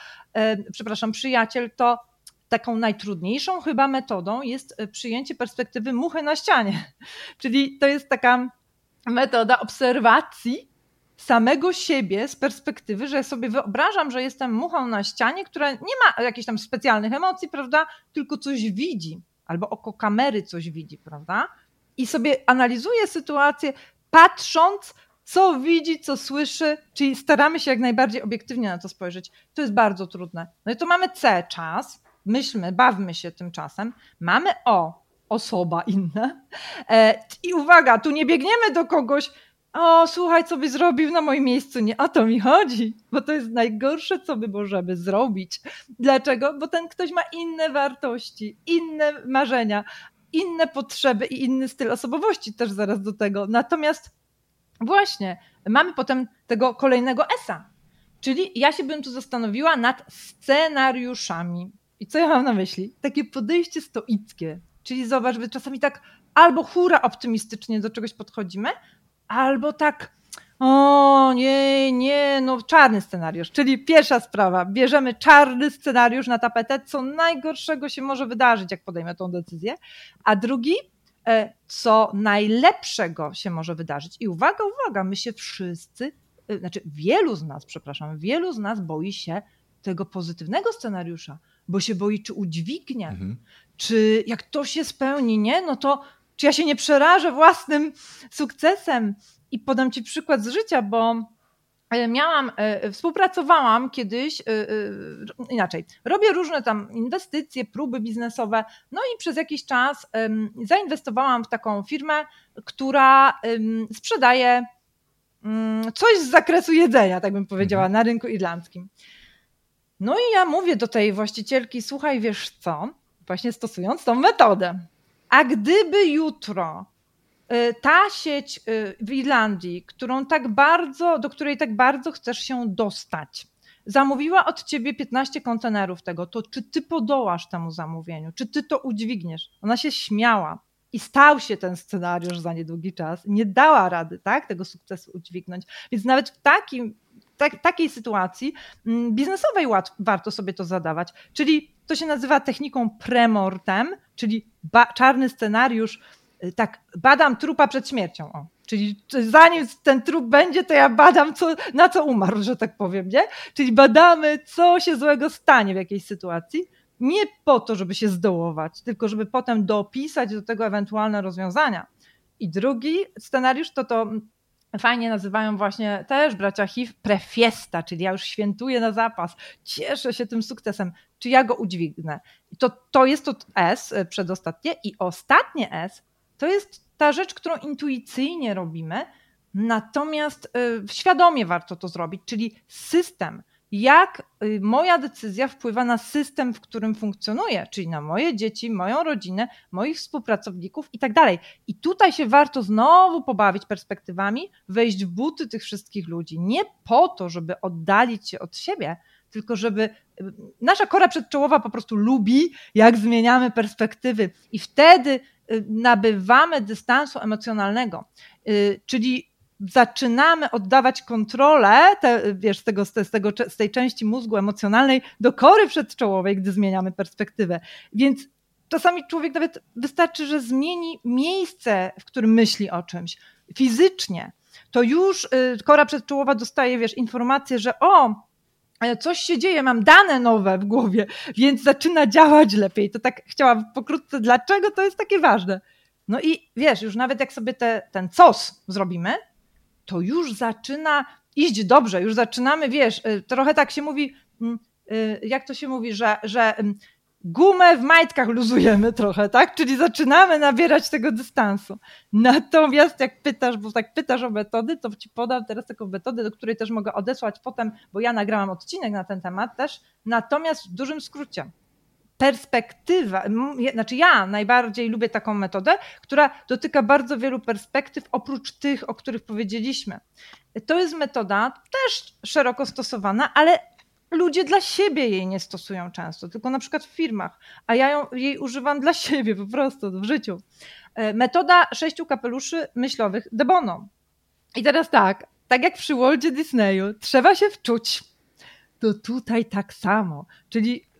przyjaciel, to taką najtrudniejszą chyba metodą jest przyjęcie perspektywy muchy na ścianie, czyli to jest taka metoda obserwacji samego siebie z perspektywy, że sobie wyobrażam, że jestem muchą na ścianie, która nie ma jakichś tam specjalnych emocji, prawda, tylko coś widzi, albo oko kamery coś widzi, prawda, i sobie analizuję sytuację, patrząc, co widzi, co słyszy, czyli staramy się jak najbardziej obiektywnie na to spojrzeć. To jest bardzo trudne. No i to mamy C, czas, myślmy, bawmy się tym czasem, mamy O, osoba inna. I uwaga, tu nie biegniemy do kogoś: o, słuchaj, co by zrobił na moim miejscu. Nie o to mi chodzi, bo to jest najgorsze, co my możemy zrobić. Dlaczego? Bo ten ktoś ma inne wartości, inne marzenia, inne potrzeby i inny styl osobowości, też zaraz do tego. Natomiast właśnie mamy potem tego kolejnego S-a, czyli ja się bym tu zastanowiła nad scenariuszami. I co ja mam na myśli? Takie podejście stoickie. Czyli zobacz, my czasami tak albo hura optymistycznie do czegoś podchodzimy, albo tak, o nie, no czarny scenariusz. Czyli pierwsza sprawa, bierzemy czarny scenariusz na tapetę, co najgorszego się może wydarzyć, jak podejmę tą decyzję. A drugi, co najlepszego się może wydarzyć. I uwaga, my się wszyscy, wielu z nas boi się tego pozytywnego scenariusza, bo się boi, czy udźwignie, czy jak to się spełni, nie? No to czy ja się nie przerażę własnym sukcesem? I podam ci przykład z życia, bo współpracowałam kiedyś, inaczej, robię różne tam inwestycje, próby biznesowe, no i przez jakiś czas zainwestowałam w taką firmę, która sprzedaje coś z zakresu jedzenia, tak bym powiedziała, na rynku irlandzkim. No i ja mówię do tej właścicielki, słuchaj, wiesz co, właśnie stosując tą metodę, a gdyby jutro ta sieć w Irlandii, do której tak bardzo chcesz się dostać, zamówiła od ciebie 15 kontenerów tego, to czy ty podołasz temu zamówieniu? Czy ty to udźwigniesz? Ona się śmiała i stał się ten scenariusz za niedługi czas. Nie dała rady, tak, tego sukcesu udźwignąć. Więc nawet w takiej sytuacji biznesowej warto sobie to zadawać. Czyli to się nazywa techniką premortem, czyli czarny scenariusz. Tak, badam trupa przed śmiercią. Czyli zanim ten trup będzie, to ja badam, na co umarł, że tak powiem, nie? Czyli badamy, co się złego stanie w jakiejś sytuacji. Nie po to, żeby się zdołować, tylko żeby potem dopisać do tego ewentualne rozwiązania. I drugi scenariusz to fajnie nazywają właśnie też bracia HIV prefiesta, czyli ja już świętuję na zapas, cieszę się tym sukcesem, czy ja go udźwignę. To jest to S przedostatnie i ostatnie S to jest ta rzecz, którą intuicyjnie robimy, natomiast świadomie warto to zrobić, czyli system. Jak moja decyzja wpływa na system, w którym funkcjonuję, czyli na moje dzieci, moją rodzinę, moich współpracowników i tak dalej. I tutaj się warto znowu pobawić perspektywami, wejść w buty tych wszystkich ludzi. Nie po to, żeby oddalić się od siebie, tylko żeby nasza kora przedczołowa po prostu lubi, jak zmieniamy perspektywy i wtedy nabywamy dystansu emocjonalnego, czyli zaczynamy oddawać kontrolę z tej części mózgu emocjonalnej do kory przedczołowej, gdy zmieniamy perspektywę. Więc czasami człowiek nawet wystarczy, że zmieni miejsce, w którym myśli o czymś fizycznie. To już kora przedczołowa dostaje informację, że coś się dzieje, mam dane nowe w głowie, więc zaczyna działać lepiej. To tak chciałam pokrótce, dlaczego to jest takie ważne. No i wiesz, już nawet jak sobie ten COS zrobimy, to już zaczyna iść dobrze, już zaczynamy, wiesz, trochę tak się mówi, jak to się mówi, że gumę w majtkach luzujemy trochę, tak? Czyli zaczynamy nabierać tego dystansu. Natomiast jak pytasz, bo tak pytasz o metody, to ci podam teraz taką metodę, do której też mogę odesłać potem, bo ja nagrałam odcinek na ten temat też, natomiast w dużym skrócie. Ja najbardziej lubię taką metodę, która dotyka bardzo wielu perspektyw, oprócz tych, o których powiedzieliśmy. To jest metoda też szeroko stosowana, ale ludzie dla siebie jej nie stosują często, tylko na przykład w firmach, a ja jej używam dla siebie po prostu w życiu. Metoda 6 kapeluszy myślowych de Bono. I teraz tak jak przy Waltzie Disneyu, trzeba się wczuć. To tutaj tak samo, czyli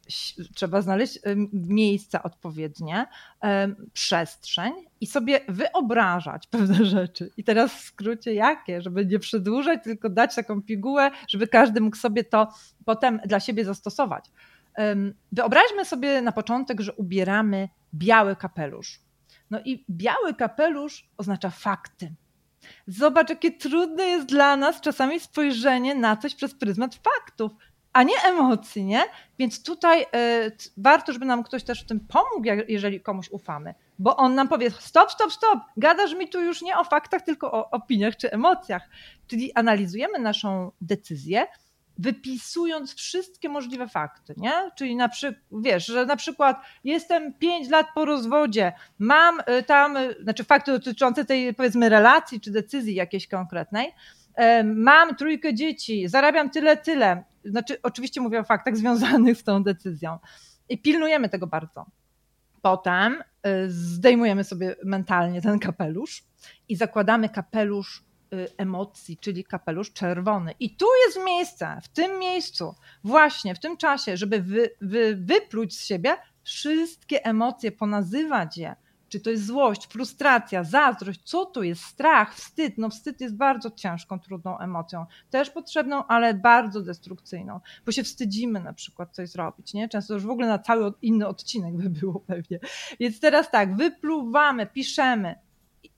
trzeba znaleźć miejsca odpowiednie, przestrzeń i sobie wyobrażać pewne rzeczy. I teraz w skrócie jakie, żeby nie przedłużać, tylko dać taką pigułę, żeby każdy mógł sobie to potem dla siebie zastosować. Wyobraźmy sobie na początek, że ubieramy biały kapelusz. No i biały kapelusz oznacza fakty. Zobacz, jakie trudne jest dla nas czasami spojrzenie na coś przez pryzmat faktów, a nie emocji, nie? Więc tutaj warto, żeby nam ktoś też w tym pomógł, jeżeli komuś ufamy, bo on nam powie stop, gadasz mi tu już nie o faktach, tylko o opiniach czy emocjach. Czyli analizujemy naszą decyzję, wypisując wszystkie możliwe fakty, nie? Czyli na przykład jestem 5 lat po rozwodzie, mam tam, znaczy fakty dotyczące tej, powiedzmy, relacji czy decyzji jakiejś konkretnej, mam 3 dzieci, zarabiam tyle, znaczy oczywiście mówię o faktach związanych z tą decyzją i pilnujemy tego bardzo. Potem zdejmujemy sobie mentalnie ten kapelusz i zakładamy kapelusz emocji, czyli kapelusz czerwony. I tu jest miejsce, w tym miejscu, właśnie w tym czasie, żeby wypluć z siebie wszystkie emocje, ponazywać je, Czy to jest złość, frustracja, zazdrość? Co to jest? Strach, wstyd? No wstyd jest bardzo ciężką, trudną emocją. Też potrzebną, ale bardzo destrukcyjną. Bo się wstydzimy na przykład coś zrobić, nie? Często już w ogóle na cały inny odcinek by było pewnie. Więc teraz tak, wypluwamy, piszemy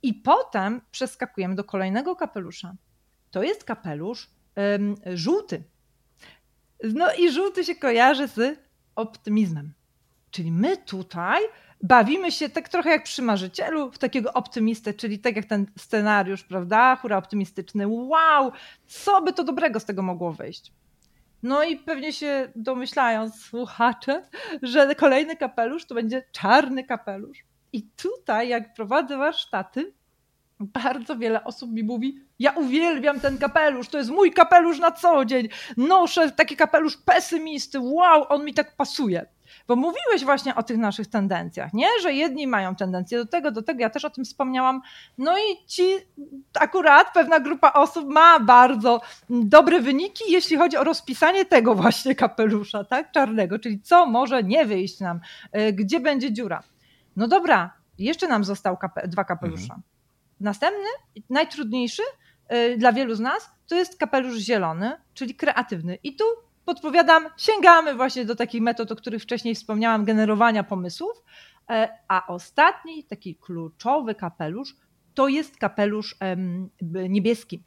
i potem przeskakujemy do kolejnego kapelusza. To jest kapelusz żółty. No i żółty się kojarzy z optymizmem. Czyli my tutaj bawimy się tak trochę jak przy Marzycielu, w takiego optymistę, czyli tak jak ten scenariusz, prawda? Hura optymistyczny, wow, co by to dobrego z tego mogło wyjść? No i pewnie się domyślają słuchacze, że kolejny kapelusz to będzie czarny kapelusz. I tutaj jak prowadzę warsztaty, bardzo wiele osób mi mówi, ja uwielbiam ten kapelusz, to jest mój kapelusz na co dzień, noszę taki kapelusz pesymisty, wow, on mi tak pasuje. Bo mówiłeś właśnie o tych naszych tendencjach, nie? Że jedni mają tendencję do tego, ja też o tym wspomniałam. No i ci akurat pewna grupa osób ma bardzo dobre wyniki, jeśli chodzi o rozpisanie tego właśnie kapelusza, tak? Czarnego, czyli co może nie wyjść nam, gdzie będzie dziura. No dobra, jeszcze nam został dwa kapelusze. Mhm. Następny, najtrudniejszy dla wielu z nas, to jest kapelusz zielony, czyli kreatywny. I tu podpowiadam, sięgamy właśnie do takich metod, o których wcześniej wspomniałam, generowania pomysłów, a ostatni, taki kluczowy kapelusz, to jest kapelusz niebieski.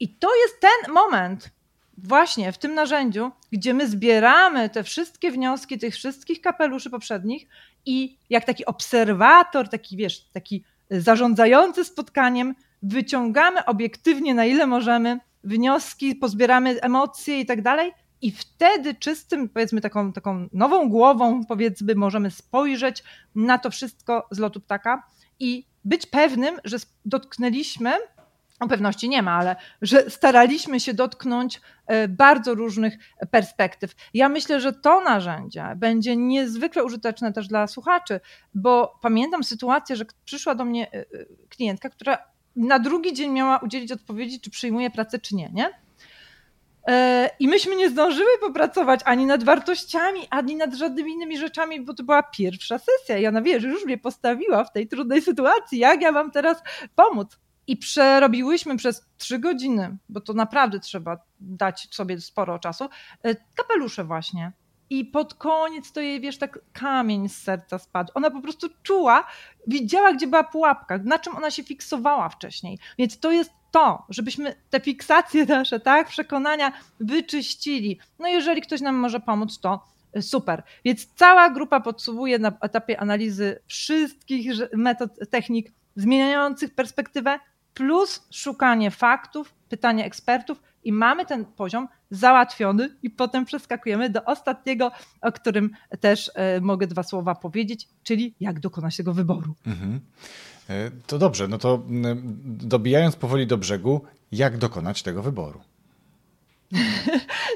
I to jest ten moment właśnie w tym narzędziu, gdzie my zbieramy te wszystkie wnioski tych wszystkich kapeluszy poprzednich i jak taki obserwator, taki wiesz, taki zarządzający spotkaniem, wyciągamy obiektywnie na ile możemy wnioski, pozbieramy emocje i tak dalej. I wtedy czystym, powiedzmy taką nową głową, powiedzmy, możemy spojrzeć na to wszystko z lotu ptaka i być pewnym, że dotknęliśmy, o pewności nie ma, ale że staraliśmy się dotknąć bardzo różnych perspektyw. Ja myślę, że to narzędzie będzie niezwykle użyteczne też dla słuchaczy, bo pamiętam sytuację, że przyszła do mnie klientka, która na drugi dzień miała udzielić odpowiedzi, czy przyjmuje pracę, czy nie? I myśmy nie zdążyły popracować ani nad wartościami, ani nad żadnymi innymi rzeczami, bo to była pierwsza sesja. I ona wie, że już mnie postawiła w tej trudnej sytuacji, jak ja mam teraz pomóc. I przerobiłyśmy przez 3 godziny, bo to naprawdę trzeba dać sobie sporo czasu, kapelusze właśnie. I pod koniec to jej, wiesz, tak kamień z serca spadł. Ona po prostu czuła, widziała, gdzie była pułapka, na czym ona się fiksowała wcześniej. Więc to jest to, żebyśmy te fiksacje nasze, tak, przekonania wyczyścili. No jeżeli ktoś nam może pomóc, to super. Więc cała grupa podsumowuje na etapie analizy wszystkich metod, technik zmieniających perspektywę, plus szukanie faktów, pytanie ekspertów i mamy ten poziom załatwiony i potem przeskakujemy do ostatniego, o którym też mogę 2 słowa powiedzieć, czyli jak dokonać tego wyboru. Mhm. To dobrze, no to dobijając powoli do brzegu, jak dokonać tego wyboru?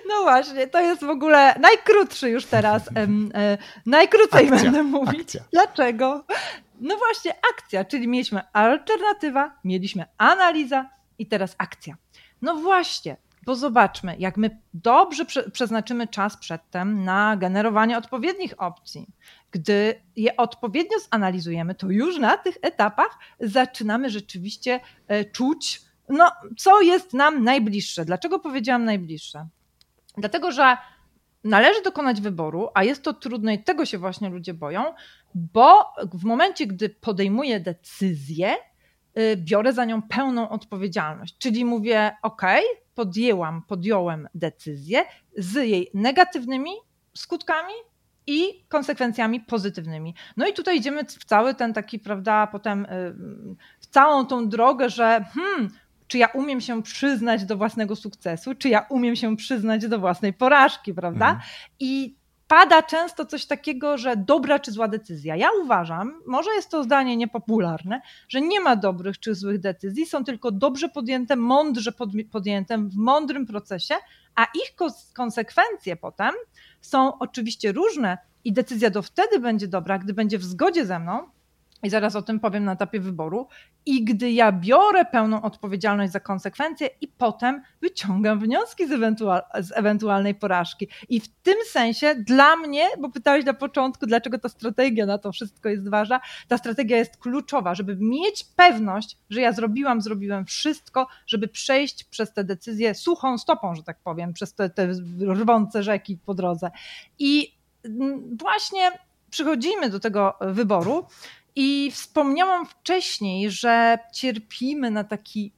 No właśnie, to jest w ogóle najkrótszy już teraz, najkrócej akcja, będę mówić. Akcja. Dlaczego? No właśnie akcja, czyli mieliśmy alternatywa, mieliśmy analiza i teraz akcja. No właśnie, bo zobaczmy, jak my dobrze przeznaczymy czas przedtem na generowanie odpowiednich opcji. Gdy je odpowiednio zanalizujemy, to już na tych etapach zaczynamy rzeczywiście czuć, no co jest nam najbliższe. Dlaczego powiedziałam najbliższe? Dlatego, że należy dokonać wyboru, a jest to trudne i tego się właśnie ludzie boją, bo w momencie, gdy podejmuję decyzję, biorę za nią pełną odpowiedzialność. Czyli mówię, okej, podjąłem decyzję z jej negatywnymi skutkami i konsekwencjami pozytywnymi. No i tutaj idziemy w cały ten taki, prawda, potem w całą tą drogę, że czy ja umiem się przyznać do własnego sukcesu, czy ja umiem się przyznać do własnej porażki, prawda? Mhm. I pada często coś takiego, że dobra czy zła decyzja. Ja uważam, może jest to zdanie niepopularne, że nie ma dobrych czy złych decyzji, są tylko dobrze podjęte, mądrze podjęte, w mądrym procesie, a ich konsekwencje potem są oczywiście różne i decyzja do wtedy będzie dobra, gdy będzie w zgodzie ze mną, I zaraz o tym powiem na etapie wyboru. I gdy ja biorę pełną odpowiedzialność za konsekwencje i potem wyciągam wnioski z ewentualnej porażki. I w tym sensie dla mnie, bo pytałeś na początku, dlaczego ta strategia na to wszystko jest ważna, ta strategia jest kluczowa, żeby mieć pewność, że ja zrobiłem wszystko, żeby przejść przez te decyzje suchą stopą, że tak powiem, przez te rwące rzeki po drodze. I właśnie przychodzimy do tego wyboru. I wspomniałam wcześniej, że cierpimy na taki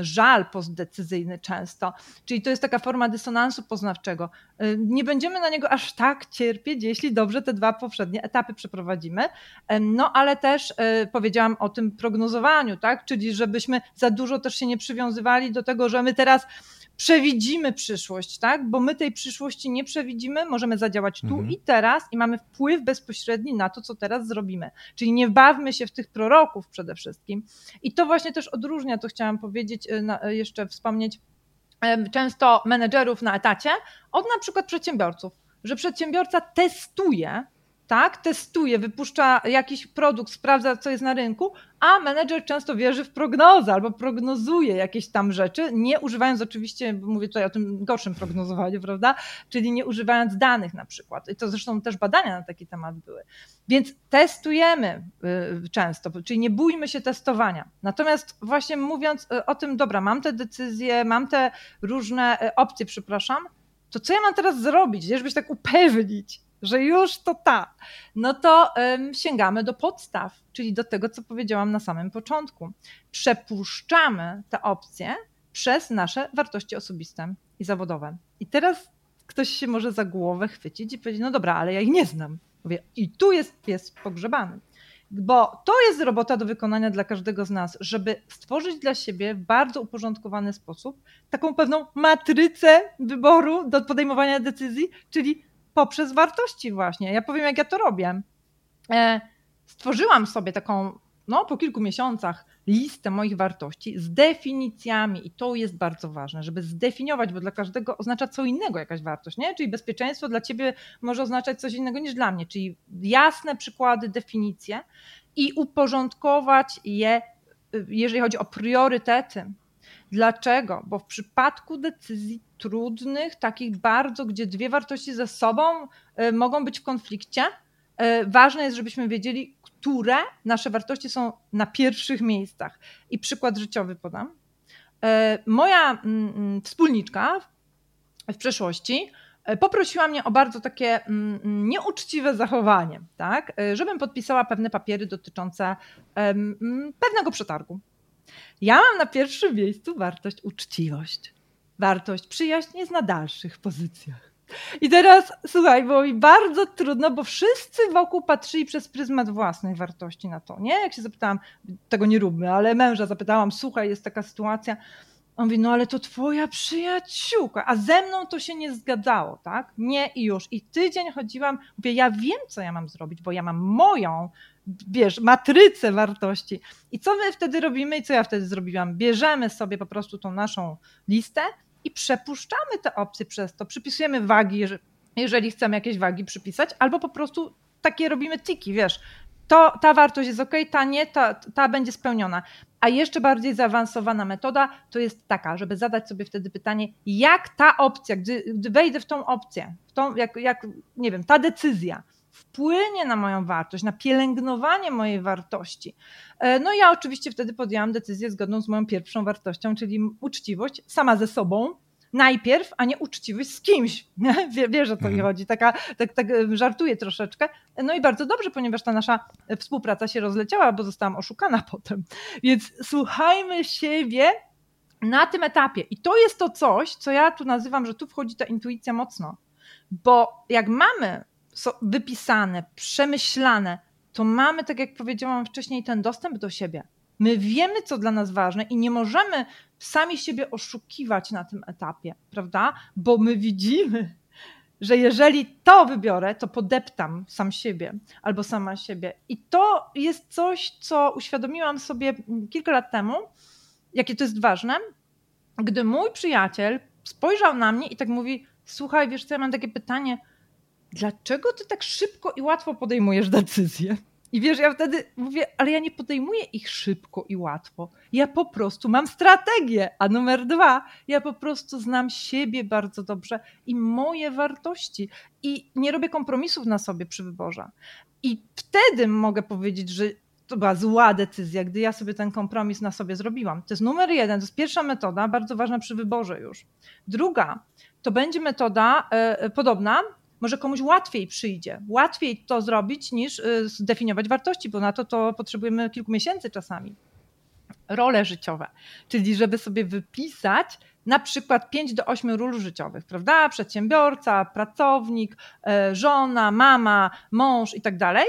żal postdecyzyjny często, czyli to jest taka forma dysonansu poznawczego. Nie będziemy na niego aż tak cierpieć, jeśli dobrze te dwa poprzednie etapy przeprowadzimy, no ale też powiedziałam o tym prognozowaniu, tak? Czyli żebyśmy za dużo też się nie przywiązywali do tego, że my teraz przewidzimy przyszłość, tak? Bo my tej przyszłości nie przewidzimy, możemy zadziałać tu i teraz i mamy wpływ bezpośredni na to, co teraz zrobimy. Czyli nie bawmy się w tych proroków przede wszystkim. I to właśnie też odróżnia, to chciałam powiedzieć, jeszcze wspomnieć, często menedżerów na etacie od na przykład przedsiębiorców, że przedsiębiorca testuje, tak, testuje, wypuszcza jakiś produkt, sprawdza, co jest na rynku, a menedżer często wierzy w prognozę albo prognozuje jakieś tam rzeczy, nie używając oczywiście, mówię tutaj o tym gorszym prognozowaniu, prawda, czyli nie używając danych na przykład. I to zresztą też badania na taki temat były. Więc testujemy często, czyli nie bójmy się testowania. Natomiast właśnie mówiąc o tym, dobra, mam te decyzje, mam te różne opcje, to co ja mam teraz zrobić, żeby się tak upewnić, że już to ta, no to sięgamy do podstaw, czyli do tego, co powiedziałam na samym początku. Przepuszczamy te opcje przez nasze wartości osobiste i zawodowe. I teraz ktoś się może za głowę chwycić i powiedzieć, no dobra, ale ja ich nie znam. Mówię, i tu jest pies pogrzebany. Bo to jest robota do wykonania dla każdego z nas, żeby stworzyć dla siebie w bardzo uporządkowany sposób taką pewną matrycę wyboru do podejmowania decyzji, czyli poprzez wartości właśnie. Ja powiem, jak ja to robię. Stworzyłam sobie taką, po kilku miesiącach, listę moich wartości z definicjami i to jest bardzo ważne, żeby zdefiniować, bo dla każdego oznacza co innego jakaś wartość, nie? Czyli bezpieczeństwo dla ciebie może oznaczać coś innego niż dla mnie, czyli jasne przykłady, definicje i uporządkować je, jeżeli chodzi o priorytety. Dlaczego? Bo w przypadku decyzji trudnych, takich bardzo, gdzie dwie wartości ze sobą mogą być w konflikcie, ważne jest, żebyśmy wiedzieli, które nasze wartości są na pierwszych miejscach. I przykład życiowy podam. Moja wspólniczka w przeszłości poprosiła mnie o bardzo takie nieuczciwe zachowanie, tak? Żebym podpisała pewne papiery dotyczące pewnego przetargu. Ja mam na pierwszym miejscu wartość uczciwość. Wartość przyjaźń jest na dalszych pozycjach. I teraz, słuchaj, było mi bardzo trudno, bo wszyscy wokół patrzyli przez pryzmat własnej wartości na to, nie? Jak się zapytałam, tego nie róbmy, ale męża zapytałam, słuchaj, jest taka sytuacja. On mówi, no ale to twoja przyjaciółka, a ze mną to się nie zgadzało, tak? Nie i już. I tydzień chodziłam, mówię, ja wiem, co ja mam zrobić, bo ja mam moją, matrycę wartości. I co my wtedy robimy i co ja wtedy zrobiłam? Bierzemy sobie po prostu tą naszą listę i przepuszczamy te opcje przez to. Przypisujemy wagi, jeżeli chcemy jakieś wagi przypisać, albo po prostu takie robimy tiki, wiesz. To, ta wartość jest okej, ta nie, ta będzie spełniona. A jeszcze bardziej zaawansowana metoda to jest taka, żeby zadać sobie wtedy pytanie, jak ta opcja, gdy wejdę w tą opcję, jak nie wiem, ta decyzja wpłynie na moją wartość, na pielęgnowanie mojej wartości. No ja oczywiście wtedy podjęłam decyzję zgodną z moją pierwszą wartością, czyli uczciwość sama ze sobą najpierw, a nie uczciwość z kimś. Wiesz, o co mi chodzi, tak żartuję troszeczkę. No i bardzo dobrze, ponieważ ta nasza współpraca się rozleciała, bo zostałam oszukana potem. Więc słuchajmy siebie na tym etapie. I to jest to coś, co ja tu nazywam, że tu wchodzi ta intuicja mocno. Bo jak mamy wypisane, przemyślane, to mamy, tak jak powiedziałam wcześniej, ten dostęp do siebie. My wiemy, co dla nas ważne i nie możemy sami siebie oszukiwać na tym etapie, prawda? Bo my widzimy, że jeżeli to wybiorę, to podeptam sam siebie albo sama siebie. I to jest coś, co uświadomiłam sobie kilka lat temu, jakie to jest ważne, gdy mój przyjaciel spojrzał na mnie i tak mówi, słuchaj, wiesz co, ja mam takie pytanie, dlaczego ty tak szybko i łatwo podejmujesz decyzję? I wiesz, ja wtedy mówię, ale ja nie podejmuję ich szybko i łatwo. Ja po prostu mam strategię. A numer dwa, ja po prostu znam siebie bardzo dobrze i moje wartości. I nie robię kompromisów na sobie przy wyborze. I wtedy mogę powiedzieć, że to była zła decyzja, gdy ja sobie ten kompromis na sobie zrobiłam. To jest numer jeden, to jest pierwsza metoda, bardzo ważna przy wyborze już. Druga, to będzie metoda podobna, może komuś łatwiej przyjdzie, łatwiej to zrobić niż zdefiniować wartości, bo na to potrzebujemy kilku miesięcy czasami. Role życiowe, czyli żeby sobie wypisać na przykład 5 do 8 ról życiowych, prawda? Przedsiębiorca, pracownik, żona, mama, mąż i tak dalej.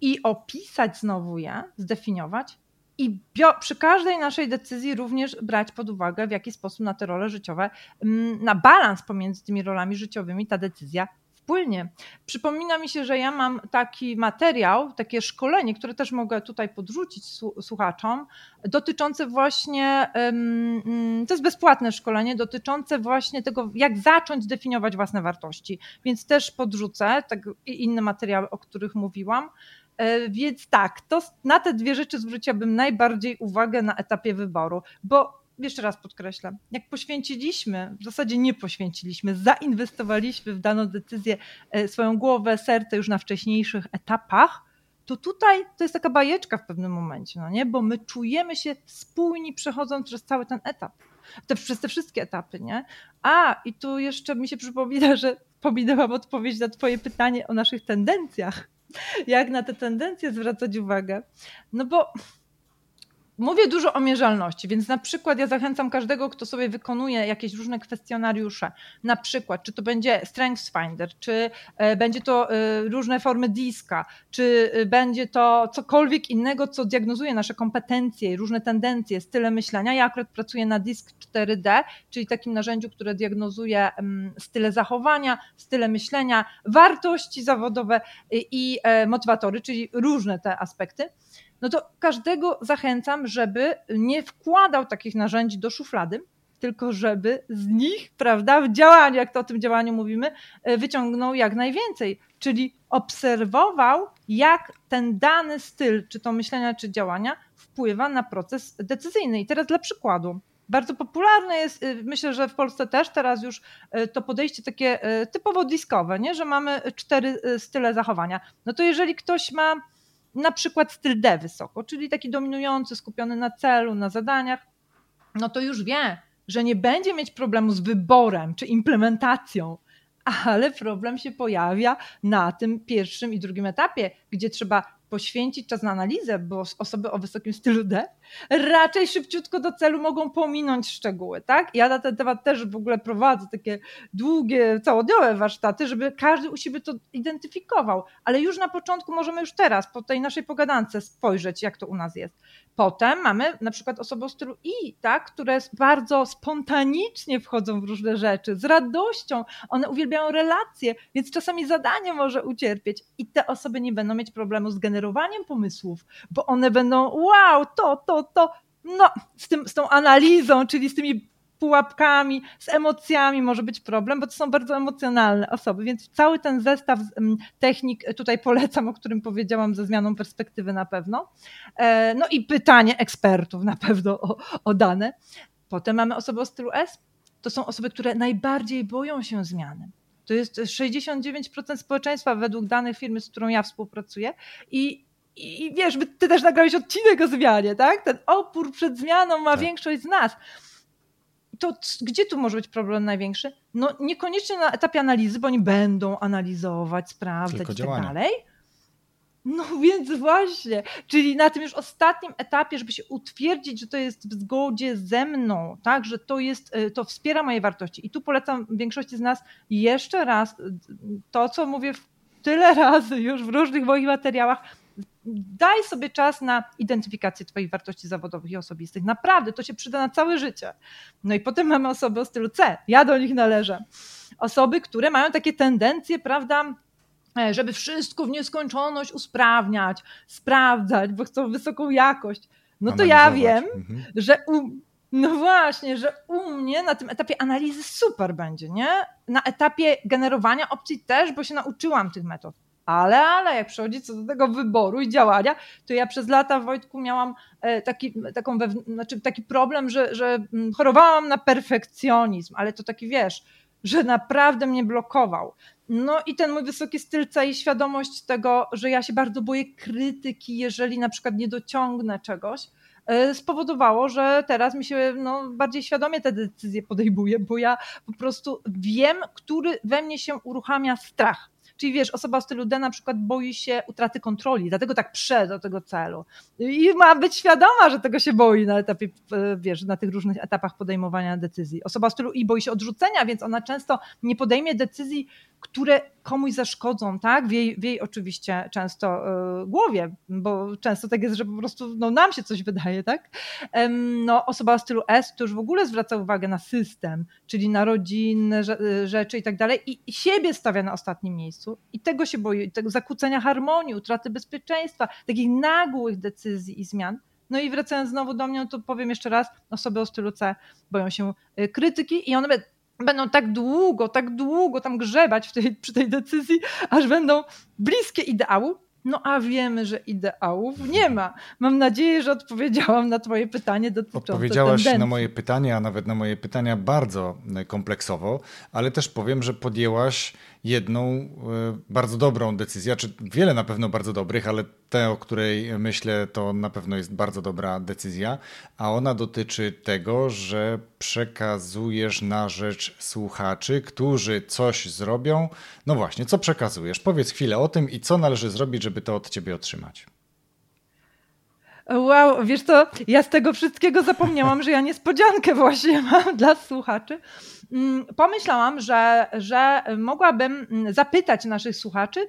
I opisać znowu je, zdefiniować i przy każdej naszej decyzji również brać pod uwagę, w jaki sposób na te role życiowe, na balans pomiędzy tymi rolami życiowymi ta decyzja wpłynie. Przypomina mi się, że ja mam taki materiał, takie szkolenie, które też mogę tutaj podrzucić słuchaczom, dotyczące właśnie, to jest bezpłatne szkolenie, dotyczące właśnie tego, jak zacząć definiować własne wartości. Więc też podrzucę tak, i inne materiały, o których mówiłam. Więc tak, to na te dwie rzeczy zwróciłabym najbardziej uwagę na etapie wyboru, bo jeszcze raz podkreślam, jak poświęciliśmy, w zasadzie nie poświęciliśmy, zainwestowaliśmy w daną decyzję swoją głowę, serce już na wcześniejszych etapach, to tutaj to jest taka bajeczka w pewnym momencie, no nie? Bo my czujemy się spójni przechodząc przez cały ten etap, przez te wszystkie etapy, nie? A i tu jeszcze mi się przypomina, że pominęłam odpowiedź na twoje pytanie o naszych tendencjach. Jak na te tendencje zwracać uwagę? No bo mówię dużo o mierzalności, więc na przykład ja zachęcam każdego, kto sobie wykonuje jakieś różne kwestionariusze, na przykład czy to będzie StrengthsFinder, czy będzie to różne formy DISC-a, czy będzie to cokolwiek innego, co diagnozuje nasze kompetencje, różne tendencje, style myślenia. Ja akurat pracuję na DISC 4D, czyli takim narzędziu, które diagnozuje style zachowania, style myślenia, wartości zawodowe i motywatory, czyli różne te aspekty. No to każdego zachęcam, żeby nie wkładał takich narzędzi do szuflady, tylko żeby z nich, prawda, w działaniu, jak to o tym działaniu mówimy, wyciągnął jak najwięcej, czyli obserwował, jak ten dany styl, czy to myślenia, czy działania wpływa na proces decyzyjny. I teraz dla przykładu. Bardzo popularne jest, myślę, że w Polsce też teraz już to podejście takie typowo diskowe, nie? Że mamy 4 style zachowania. No to jeżeli ktoś ma na przykład styl D wysoko, czyli taki dominujący, skupiony na celu, na zadaniach, no to już wie, że nie będzie mieć problemu z wyborem czy implementacją, ale problem się pojawia na tym pierwszym i drugim etapie, gdzie trzeba poświęcić czas na analizę, bo osoby o wysokim stylu D raczej szybciutko do celu mogą pominąć szczegóły, tak? Ja na ten temat też w ogóle prowadzę takie długie, całodniowe warsztaty, żeby każdy u siebie to identyfikował, ale już na początku możemy już teraz po tej naszej pogadance spojrzeć, jak to u nas jest. Potem mamy na przykład osoby o stylu I, tak? Które bardzo spontanicznie wchodzą w różne rzeczy, z radością, one uwielbiają relacje, więc czasami zadanie może ucierpieć i te osoby nie będą mieć problemu z generowaniem pomysłów, bo one będą wow, to, no z tą analizą, czyli z tymi pułapkami, z emocjami może być problem, bo to są bardzo emocjonalne osoby, więc cały ten zestaw technik tutaj polecam, o którym powiedziałam ze zmianą perspektywy na pewno. No i pytanie ekspertów na pewno o dane. Potem mamy osoby o stylu S, to są osoby, które najbardziej boją się zmiany. To jest 69% społeczeństwa według danych firmy, z którą ja współpracuję. I wiesz, ty też nagrałeś odcinek o zmianie, tak? Ten opór przed zmianą ma większość z nas. To gdzie tu może być problem największy? No niekoniecznie na etapie analizy, bo oni będą analizować, sprawdzać tylko i tak dalej. No więc właśnie, czyli na tym już ostatnim etapie, żeby się utwierdzić, że to jest w zgodzie ze mną, tak, że to wspiera moje wartości. I tu polecam większości z nas jeszcze raz to, co mówię tyle razy już w różnych moich materiałach. Daj sobie czas na identyfikację twoich wartości zawodowych i osobistych. Naprawdę, to się przyda na całe życie. No i potem mamy osoby o stylu C. Ja do nich należę. Osoby, które mają takie tendencje, prawda, żeby wszystko w nieskończoność usprawniać, sprawdzać, bo chcą wysoką jakość. No to ja wiem, że u mnie na tym etapie analizy super będzie, nie? Na etapie generowania opcji też, bo się nauczyłam tych metod. Ale jak przychodzi co do tego wyboru i działania, to ja przez lata, Wojtku, miałam taki problem, że chorowałam na perfekcjonizm, ale to taki, wiesz, że naprawdę mnie blokował. No i ten mój wysoki styl i świadomość tego, że ja się bardzo boję krytyki, jeżeli na przykład nie dociągnę czegoś, spowodowało, że teraz mi się bardziej świadomie te decyzje podejmuje, bo ja po prostu wiem, który we mnie się uruchamia strach. Czyli wiesz, osoba w stylu D na przykład boi się utraty kontroli, dlatego tak prze do tego celu. I ma być świadoma, że tego się boi na etapie, wiesz, na tych różnych etapach podejmowania decyzji. Osoba w stylu I boi się odrzucenia, więc ona często nie podejmie decyzji, które komuś zaszkodzą, tak? W jej oczywiście często głowie, bo często tak jest, że po prostu nam się coś wydaje, tak? Osoba w stylu S to już w ogóle zwraca uwagę na system, czyli na rodzinne rzeczy i tak dalej, i siebie stawia na ostatnim miejscu i tego się boi, tego zakłócenia harmonii, utraty bezpieczeństwa, takich nagłych decyzji i zmian. No i wracając znowu do mnie, to powiem jeszcze raz, osoby o stylu C boją się krytyki i one będą tak długo tam grzebać przy tej decyzji, aż będą bliskie ideału, a wiemy, że ideałów nie ma. Mam nadzieję, że odpowiedziałam na twoje pytanie dotyczące Odpowiedziałaś tendencji. Na moje pytanie, a nawet na moje pytania bardzo kompleksowo, ale też powiem, że podjęłaś jedną bardzo dobrą decyzję, czy wiele na pewno bardzo dobrych, ale tę, o której myślę, to na pewno jest bardzo dobra decyzja, a ona dotyczy tego, że przekazujesz na rzecz słuchaczy, którzy coś zrobią. No właśnie, co przekazujesz? Powiedz chwilę o tym i co należy zrobić, żeby to od ciebie otrzymać. Wow, wiesz co, ja z tego wszystkiego zapomniałam, że ja niespodziankę właśnie mam dla słuchaczy. Pomyślałam, że mogłabym zapytać naszych słuchaczy,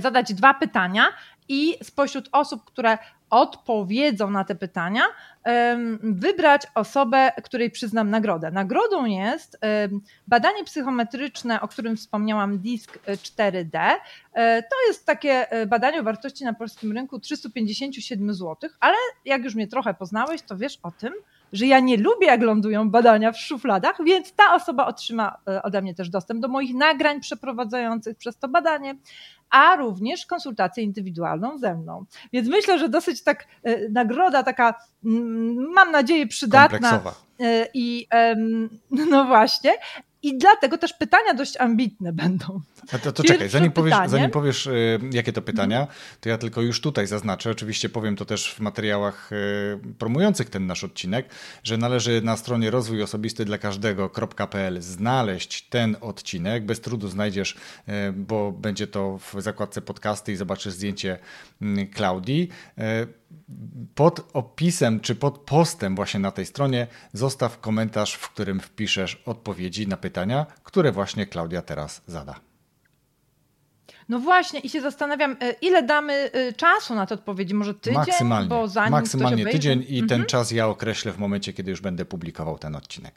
zadać 2 pytania i spośród osób, które odpowiedzą na te pytania, wybrać osobę, której przyznam nagrodę. Nagrodą jest badanie psychometryczne, o którym wspomniałam, DISC 4D. To jest takie badanie o wartości na polskim rynku 357 zł, ale jak już mnie trochę poznałeś, to wiesz o tym, że ja nie lubię, jak lądują badania w szufladach, więc ta osoba otrzyma ode mnie też dostęp do moich nagrań przeprowadzających przez to badanie, a również konsultację indywidualną ze mną. Więc myślę, że dosyć tak nagroda taka, mam nadzieję, przydatna. Kompleksowa. I no właśnie. I dlatego też pytania dość ambitne będą. A to czekaj, zanim powiesz, jakie to pytania, to ja tylko już tutaj zaznaczę, oczywiście powiem to też w materiałach promujących ten nasz odcinek, że należy na stronie rozwój osobisty dla każdego.pl znaleźć ten odcinek. Bez trudu znajdziesz, bo będzie to w zakładce podcasty i zobaczysz zdjęcie Klaudii. Pod opisem czy pod postem właśnie na tej stronie zostaw komentarz, w którym wpiszesz odpowiedzi na pytania, które właśnie Klaudia teraz zada. No właśnie i się zastanawiam, ile damy czasu na te odpowiedzi? Może tydzień? Maksymalnie tydzień i ten czas ja określę w momencie, kiedy już będę publikował ten odcinek.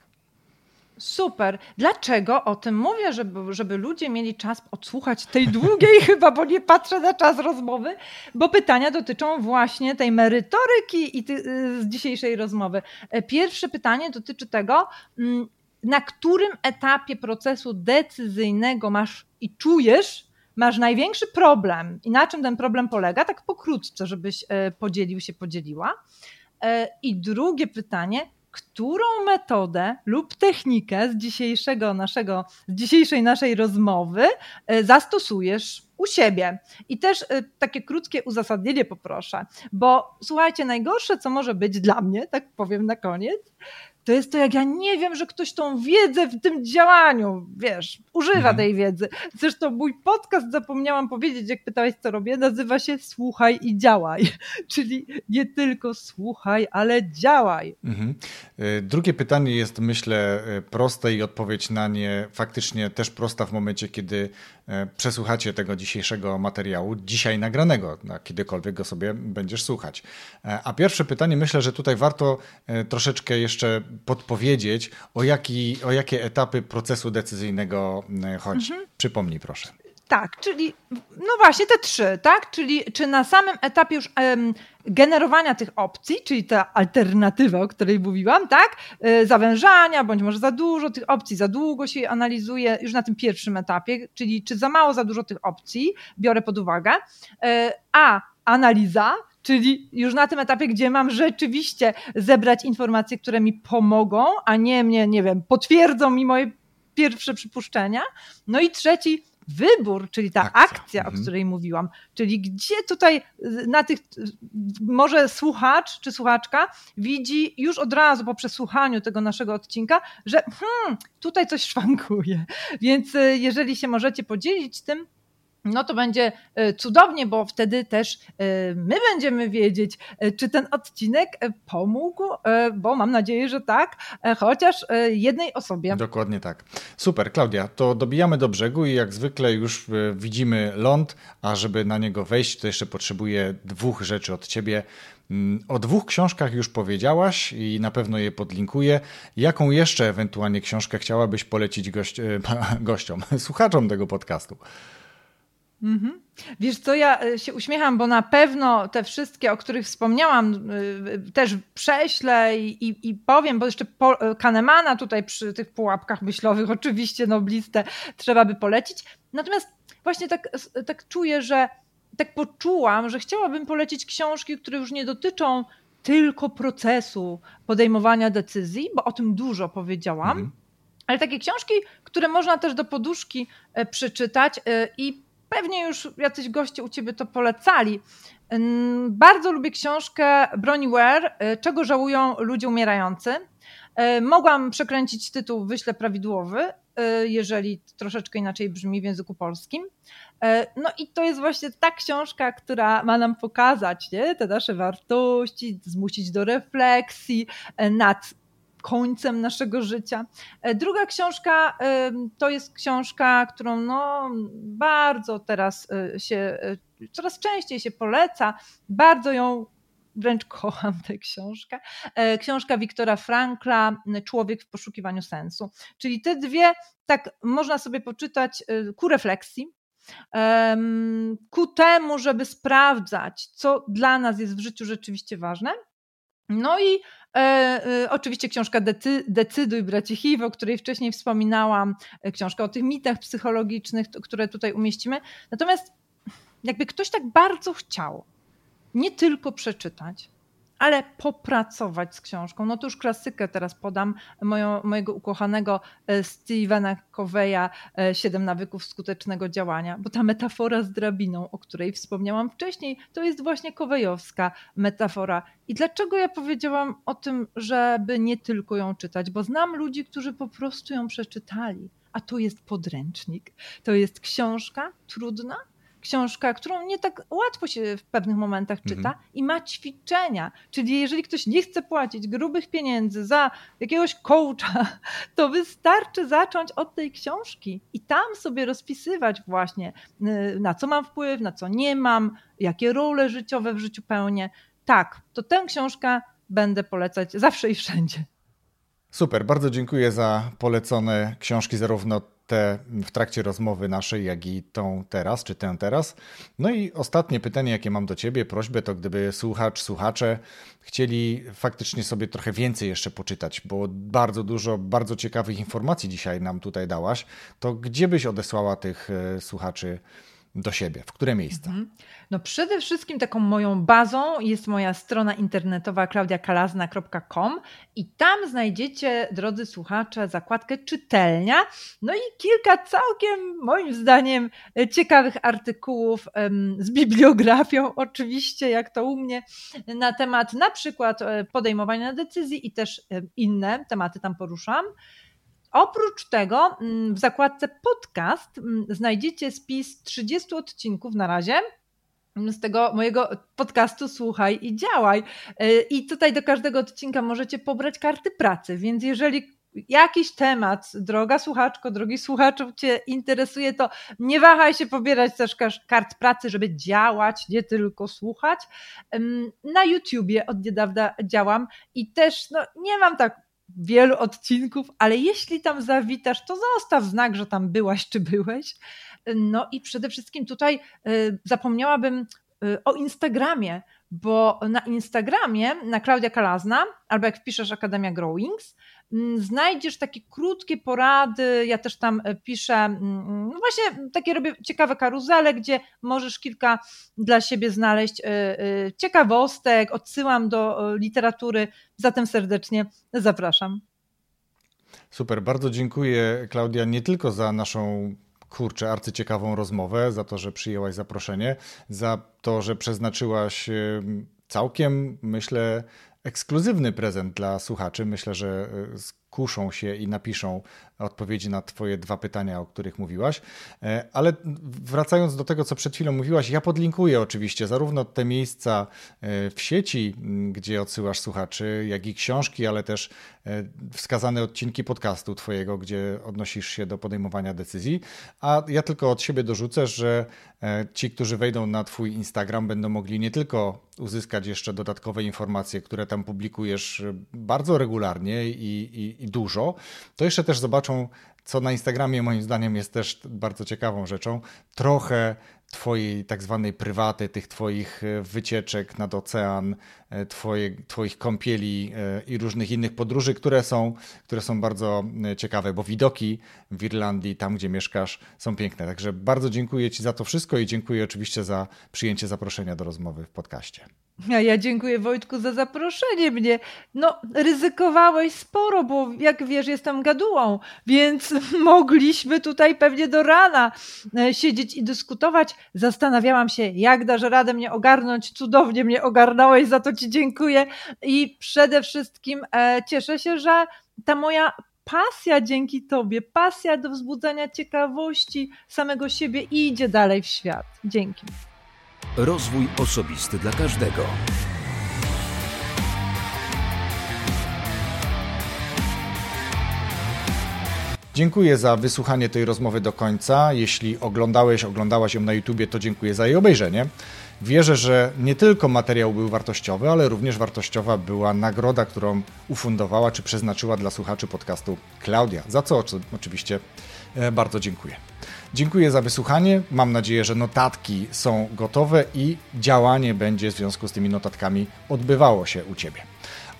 Super. Dlaczego o tym mówię, żeby ludzie mieli czas odsłuchać tej długiej chyba, bo nie patrzę na czas rozmowy, bo pytania dotyczą właśnie tej merytoryki i z dzisiejszej rozmowy. Pierwsze pytanie dotyczy tego, na którym etapie procesu decyzyjnego masz największy problem i na czym ten problem polega, tak pokrótce, żebyś podzieliła. I drugie pytanie, którą metodę lub technikę z dzisiejszej naszej rozmowy zastosujesz u siebie? I też takie krótkie uzasadnienie poproszę, bo słuchajcie, najgorsze, co może być dla mnie, tak powiem na koniec, to jest to, jak ja nie wiem, że ktoś tą wiedzę w tym działaniu, wiesz, używa tej wiedzy. Zresztą mój podcast, zapomniałam powiedzieć, jak pytałeś, co robię, nazywa się Słuchaj i Działaj. Czyli nie tylko słuchaj, ale działaj. Drugie pytanie jest, myślę, proste i odpowiedź na nie faktycznie też prosta w momencie, kiedy przesłuchacie tego dzisiejszego materiału, dzisiaj nagranego, kiedykolwiek go sobie będziesz słuchać. A pierwsze pytanie, myślę, że tutaj warto troszeczkę jeszcze podpowiedzieć, o jakie etapy procesu decyzyjnego chodzi. Przypomnij proszę. Tak, czyli no właśnie te 3, tak? Czyli czy na samym etapie już generowania tych opcji, czyli ta alternatywa, o której mówiłam, tak? Zawężania, bądź może za dużo tych opcji, za długo się analizuje już na tym pierwszym etapie, czyli czy za mało, za dużo tych opcji biorę pod uwagę, a analiza, czyli już na tym etapie, gdzie mam rzeczywiście zebrać informacje, które mi pomogą, a nie mnie, nie wiem, potwierdzą mi moje pierwsze przypuszczenia. No i trzeci, wybór, czyli ta akcja, o której mówiłam, czyli gdzie tutaj na tych, może słuchacz czy słuchaczka widzi już od razu po przesłuchaniu tego naszego odcinka, że tutaj coś szwankuje. Więc jeżeli się możecie podzielić tym, no to będzie cudownie, bo wtedy też my będziemy wiedzieć, czy ten odcinek pomógł, bo mam nadzieję, że tak, chociaż jednej osobie. Dokładnie tak. Super, Klaudia, to dobijamy do brzegu i jak zwykle już widzimy ląd, a żeby na niego wejść, to jeszcze potrzebuję dwóch rzeczy od ciebie. O dwóch książkach już powiedziałaś i na pewno je podlinkuję. Jaką jeszcze ewentualnie książkę chciałabyś polecić gościom, słuchaczom tego podcastu? Wiesz co, ja się uśmiecham, bo na pewno te wszystkie, o których wspomniałam, też prześlę i powiem, bo jeszcze Kahnemana tutaj przy tych pułapkach myślowych oczywiście noblistę trzeba by polecić. Natomiast właśnie tak czuję, że tak poczułam, że chciałabym polecić książki, które już nie dotyczą tylko procesu podejmowania decyzji, bo o tym dużo powiedziałam, ale takie książki, które można też do poduszki przeczytać i pewnie już jacyś goście u ciebie to polecali. Bardzo lubię książkę Broni Ware, Czego żałują ludzie umierający. Mogłam przekręcić tytuł, wyślę prawidłowy, jeżeli troszeczkę inaczej brzmi w języku polskim. No i to jest właśnie ta książka, która ma nam pokazać, nie, te nasze wartości, zmusić do refleksji nad końcem naszego życia. Druga książka to jest książka, którą bardzo teraz się, coraz częściej się poleca. Bardzo ją wręcz kocham, tę książkę. Książka Wiktora Frankla, Człowiek w poszukiwaniu sensu. Czyli te dwie, tak można sobie poczytać ku refleksji, ku temu, żeby sprawdzać, co dla nas jest w życiu rzeczywiście ważne. No i oczywiście książka Decyduj braci Hive, o której wcześniej wspominałam, książka o tych mitach psychologicznych, które tutaj umieścimy. Natomiast jakby ktoś tak bardzo chciał nie tylko przeczytać, ale popracować z książką. No to już klasykę teraz podam, mojego ukochanego Stephena Coveya, 7 nawyków skutecznego działania, bo ta metafora z drabiną, o której wspomniałam wcześniej, to jest właśnie Coveyowska metafora. I dlaczego ja powiedziałam o tym, żeby nie tylko ją czytać? Bo znam ludzi, którzy po prostu ją przeczytali, a to jest podręcznik. To jest książka trudna, książka, którą nie tak łatwo się w pewnych momentach czyta i ma ćwiczenia. Czyli jeżeli ktoś nie chce płacić grubych pieniędzy za jakiegoś coacha, to wystarczy zacząć od tej książki i tam sobie rozpisywać właśnie, na co mam wpływ, na co nie mam, jakie role życiowe w życiu pełnię. Tak, to tę książkę będę polecać zawsze i wszędzie. Super, bardzo dziękuję za polecone książki, zarówno te w trakcie rozmowy naszej, jak i tą teraz, czy tę teraz. No i ostatnie pytanie, jakie mam do ciebie, prośbę, to gdyby słuchacze chcieli faktycznie sobie trochę więcej jeszcze poczytać, bo bardzo dużo, bardzo ciekawych informacji dzisiaj nam tutaj dałaś, to gdzie byś odesłała tych słuchaczy do siebie? W które miejsca? No przede wszystkim taką moją bazą jest moja strona internetowa klaudiakalazna.com i tam znajdziecie, drodzy słuchacze, zakładkę czytelnia, no i kilka całkiem moim zdaniem ciekawych artykułów z bibliografią oczywiście, jak to u mnie, na temat na przykład podejmowania decyzji i też inne tematy tam poruszam. Oprócz tego w zakładce podcast znajdziecie spis 30 odcinków na razie z tego mojego podcastu Słuchaj i Działaj. I tutaj do każdego odcinka możecie pobrać karty pracy, więc jeżeli jakiś temat, droga słuchaczko, drogi słuchaczu, cię interesuje, to nie wahaj się pobierać też kart pracy, żeby działać, nie tylko słuchać. Na YouTubie od niedawna działam i też nie mam tak wielu odcinków, ale jeśli tam zawitasz, to zostaw znak, że tam byłaś czy byłeś. No i przede wszystkim tutaj zapomniałabym o Instagramie, bo na Instagramie, na Klaudia Kałążna, albo jak wpiszesz Akademia Growings, znajdziesz takie krótkie porady, ja też tam piszę, no właśnie takie robię ciekawe karuzele, gdzie możesz kilka dla siebie znaleźć ciekawostek, odsyłam do literatury, zatem serdecznie zapraszam. Super, bardzo dziękuję Klaudia nie tylko za naszą arcyciekawą rozmowę, za to, że przyjęłaś zaproszenie, za to, że przeznaczyłaś całkiem, myślę, ekskluzywny prezent dla słuchaczy. Myślę, że skuszą się i napiszą odpowiedzi na twoje dwa pytania, o których mówiłaś. Ale wracając do tego, co przed chwilą mówiłaś, ja podlinkuję oczywiście zarówno te miejsca w sieci, gdzie odsyłasz słuchaczy, jak i książki, ale też wskazane odcinki podcastu twojego, gdzie odnosisz się do podejmowania decyzji. A ja tylko od siebie dorzucę, że ci, którzy wejdą na twój Instagram, będą mogli nie tylko uzyskać jeszcze dodatkowe informacje, które tam publikujesz bardzo regularnie i dużo, to jeszcze też zobaczą, co na Instagramie moim zdaniem jest też bardzo ciekawą rzeczą, trochę twojej tak zwanej prywaty, tych twoich wycieczek nad ocean, twoich kąpieli i różnych innych podróży, które są bardzo ciekawe, bo widoki w Irlandii, tam gdzie mieszkasz, są piękne. Także bardzo dziękuję ci za to wszystko i dziękuję oczywiście za przyjęcie zaproszenia do rozmowy w podcaście. A ja dziękuję, Wojtku, za zaproszenie mnie. No, ryzykowałeś sporo, bo jak wiesz, jestem gadułą, więc mogliśmy tutaj pewnie do rana siedzieć i dyskutować. Zastanawiałam się, jak dasz radę mnie ogarnąć. Cudownie mnie ogarnąłeś, za to ci dziękuję. I przede wszystkim cieszę się, że ta moja pasja dzięki tobie, pasja do wzbudzania ciekawości samego siebie idzie dalej w świat. Dzięki. Rozwój osobisty dla każdego. Dziękuję za wysłuchanie tej rozmowy do końca. Jeśli oglądałaś ją na YouTubie, to dziękuję za jej obejrzenie. Wierzę, że nie tylko materiał był wartościowy, ale również wartościowa była nagroda, którą ufundowała czy przeznaczyła dla słuchaczy podcastu Klaudia, za co oczywiście bardzo dziękuję. Dziękuję za wysłuchanie. Mam nadzieję, że notatki są gotowe i działanie będzie w związku z tymi notatkami odbywało się u ciebie.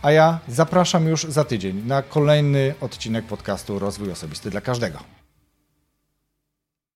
A ja zapraszam już za tydzień na kolejny odcinek podcastu Rozwój Osobisty dla Każdego.